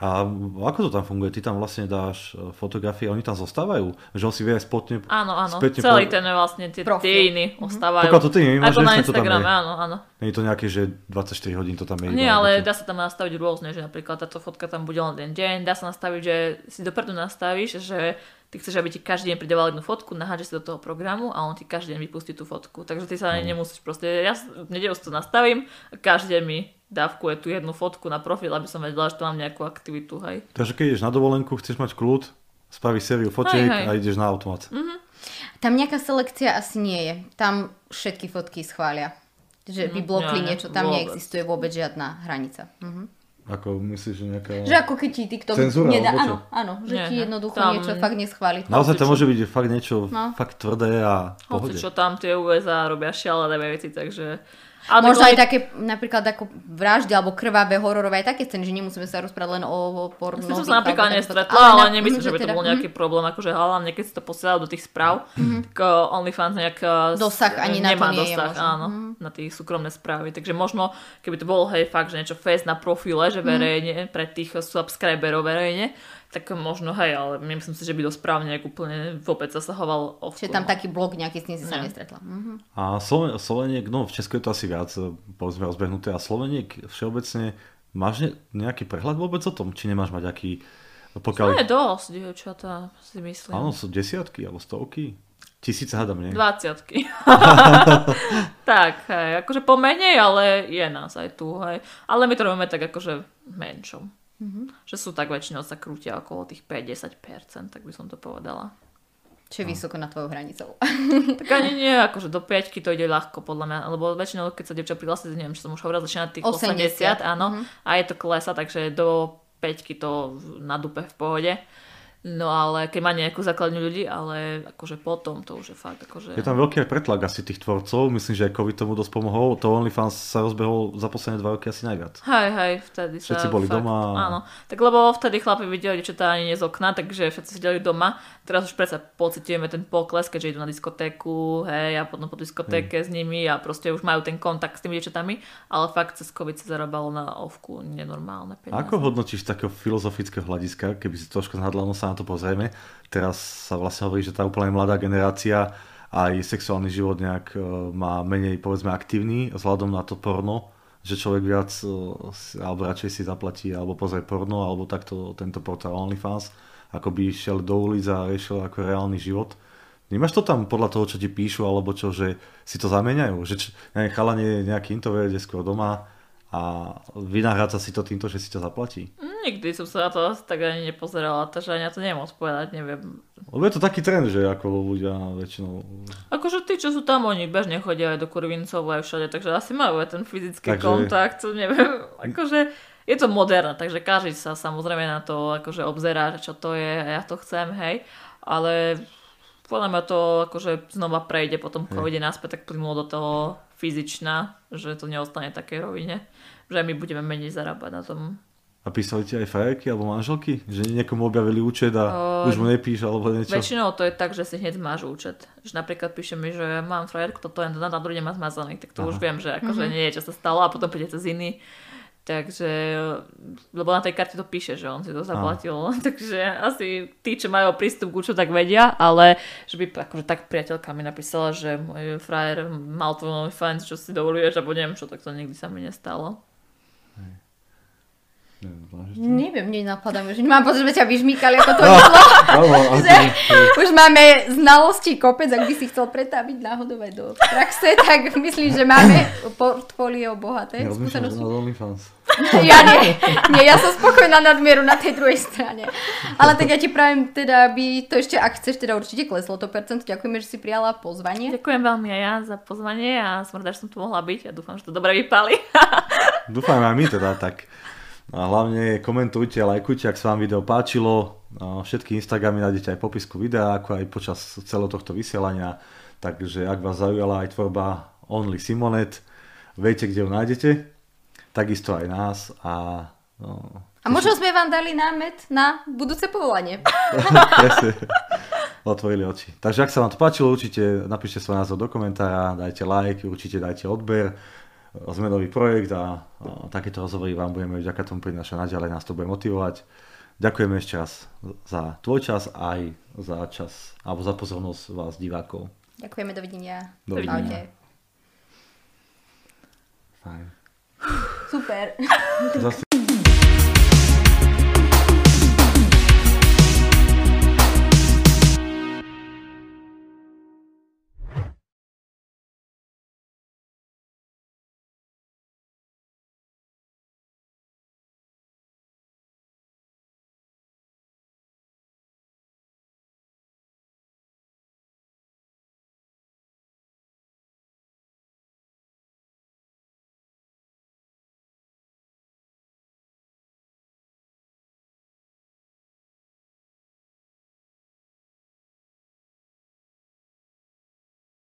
A ako to tam funguje? Ty tam vlastne dáš fotografie, oni tam zostávajú? Že on si vie aj spotne... Áno, áno. Celý ten vlastne tie dejiny ostávajú. Pokiaľ to ty nevymažeš, ako na Instagrame, áno, áno. Nie je to nejaké, že 24 hodín to tam je. Nie, ale dá sa tam nastaviť rôzne, že napríklad táto fotka tam bude len ten deň. Dá sa nastaviť, že si dopredu nastavíš, že ty chceš, aby ti každý deň pridával jednu fotku, nahážeš si do toho programu a on ti každý deň vypustí tú fotku. Takže ty sa nemusíš proste, ja v nedeľu to nastavím a každý deň mi dávkuje tú jednu fotku na profil, aby som vedela, že tu mám nejakú aktivitu, hej. Takže keď ideš na dovolenku, chceš mať kľud, spravíš sériu fotiek a ideš na automat. Tam nejaká selekcia asi nie je. Tam všetky fotky schvália. Že by blokli niečo, tam vôbec neexistuje vôbec žiadna hranica. Ako myslíš, že nejaká... Že ako keď ti TikTok nedá, áno, že ti jednoducho tam... niečo fakt neschváli. Naozaj tam môže byť fakt niečo fakt tvrdé a pohode. Hoci čo tam tie USA robia šialené veci, takže... Ale možno aj také napríklad ako vraždy alebo krvavé hororové, aj také scény, že nemusíme sa rozprávať len o porno. Som sa napríklad nestretla, ale nemyslím, že by to bol nejaký problém, akože hlavne keď si to posielal do tých správ, tak OnlyFans nejak dosah ani na to nie je možno. Na tie súkromné správy. Takže možno, keby to bolo, hej, fakt, že niečo fest na profile, že verejne, pre tých subscriberov verejne, tak možno, hej, ale myslím si, že by to správne nejak úplne vôbec zasahoval o... Čiže tam taký blog nejaký, s ním si sa nestretla. A Sloveniek, no v Česku je to asi viac, povedzme, rozbehnuté, a Sloveniek všeobecne, máš nejaký prehľad vôbec o tom? Či nemáš mať aký... Pokiaľ... To je dosť, dievčatá, si myslím. Áno, sú desiatky alebo stovky. Tisíce hádam, nie? 20-ky. Tak, hej, akože pomenej, ale je nás aj tu, hej. Ale my to robíme tak akože menšom. Že sú tak väčšinou sa krútia okolo tých 5-10%, tak by som to povedala. Čiže vysoko na tvojou hranicou. Tak ani nie, akože do 5-ky to ide ľahko, podľa mňa, lebo väčšinou, keď sa dievča prihlási, neviem, čo som už hovorila, začína tých 80, áno, a je to klesa, takže do 5-ky to na dupe v pohode. No ale keď má nejakú základňu ľudí, ale akože potom to už je fakt akože... Je tam veľký aj pretlak asi tých tvorcov, myslím, že aj COVID tomu dosť pomohol, to OnlyFans sa rozbehol za posledné 2 roky asi najviac. Hej, vtedy všetci sa... Všetci boli fakt doma. Áno, tak lebo vtedy chlapi videli dievčatá ani nie z okna, takže všetci sedeli doma. Teraz už predsa pocitujeme ten pokles, keďže idú na diskotéku, hej, a potom po diskotéke s nimi a proste už majú ten kontakt s tými dievčatami, ale fakt cez COVID sa zarábalo na ovku nenormálne peniaze. Ako hodnotíš takého filozofického hľadiska, keby si trošku zhadla, na to pozrieme. Teraz sa vlastne hovorí, že tá úplne mladá generácia aj sexuálny život nejak má menej, povedzme, aktívny vzhľadom na to porno, že človek viac alebo radšej si zaplatí alebo pozrie porno, alebo takto tento portál OnlyFans, ako by išiel do ulic a riešil ako reálny život. Nemáš to tam podľa toho, čo ti píšu, alebo čo, že si to zamieňajú? Že chalanie nejaký introvert je skôr doma a vynahrádza si to týmto, že si to zaplatí? Nikdy som sa na to tak ani nepozerala, takže ani ja to nemôžem povedať, neviem. Lebo je to taký trend, že ako ľudia väčšinou... Akože tí, čo sú tam, oni bežne chodia aj do Kurvincov aj všade, takže asi majú aj ten fyzický kontakt, neviem, akože je to moderné, takže každý sa samozrejme na to akože obzerá, čo to je a ja to chcem, hej, ale podľa mňa to akože znova prejde potom, keď ide naspäť, tak plynulo do toho fyzičná, že to neostane také rovine, že my budeme menej zarábať na tom. A písali ti aj frajerky alebo manželky? Že niekomu objavili účet a už mu nepíš alebo niečo? Väčšinou to je tak, že si hneď máš účet. Že napríklad píše mi, že mám frajerku, toto je na druhý má zmazaný, tak to už viem, že akože nie je, čo sa stalo a potom príde cez iný. Takže, lebo na tej karte to píše, že on si to zaplatil. Takže asi tí, čo majú prístup k účtu, tak vedia, ale že by akože tak priateľka mi napísala, že môj frajer mal tvoj OnlyFans, čo si dovoluješ, alebo neviem čo, tak to nikdy sa mi nestalo. Neviem, nenapadám, že mám pocit, že ťa vyžmýkali ako to vyšlo. Už máme znalosti kopec, ak by si chcel pretaviť náhodou aj do praxe, tak myslím, že máme portfólio bohaté. Ja skúsenosti. Ja nie, ja som spokojná nadmieru na tej druhej strane. Ale tak ja ti pravím, teda by to ešte, ak chceš, teda určite kleslo to percento. Ďakujeme, že si prijala pozvanie. Ďakujem veľmi aj ja za pozvanie a som rada, že som tu mohla byť a dúfam, že to dobre vypali. Dúfam aj my teda, tak. A hlavne komentujte, lajkujte, ak sa vám video páčilo. Všetky Instagramy nájdete aj v popisku videa, ako aj počas celého tohto vysielania. Takže ak vás zaujala aj tvorba OnlySimonett, viete, kde ju nájdete. Takisto aj nás. A možno sme vám dali námet na budúce povolanie. Presne. Otvorili oči. Takže ak sa vám to páčilo, určite napíšte svoj názor do komentára, dajte like, určite dajte odber. Sme nový projekt a takéto rozhovory vám budeme vďaka tomu prinášať naďalej, nás to bude motivovať. Ďakujeme ešte raz za tvoj čas aj za čas alebo za pozornosť vás divákov. Ďakujeme, dovidenia. Dovidenia. Fajn. Super.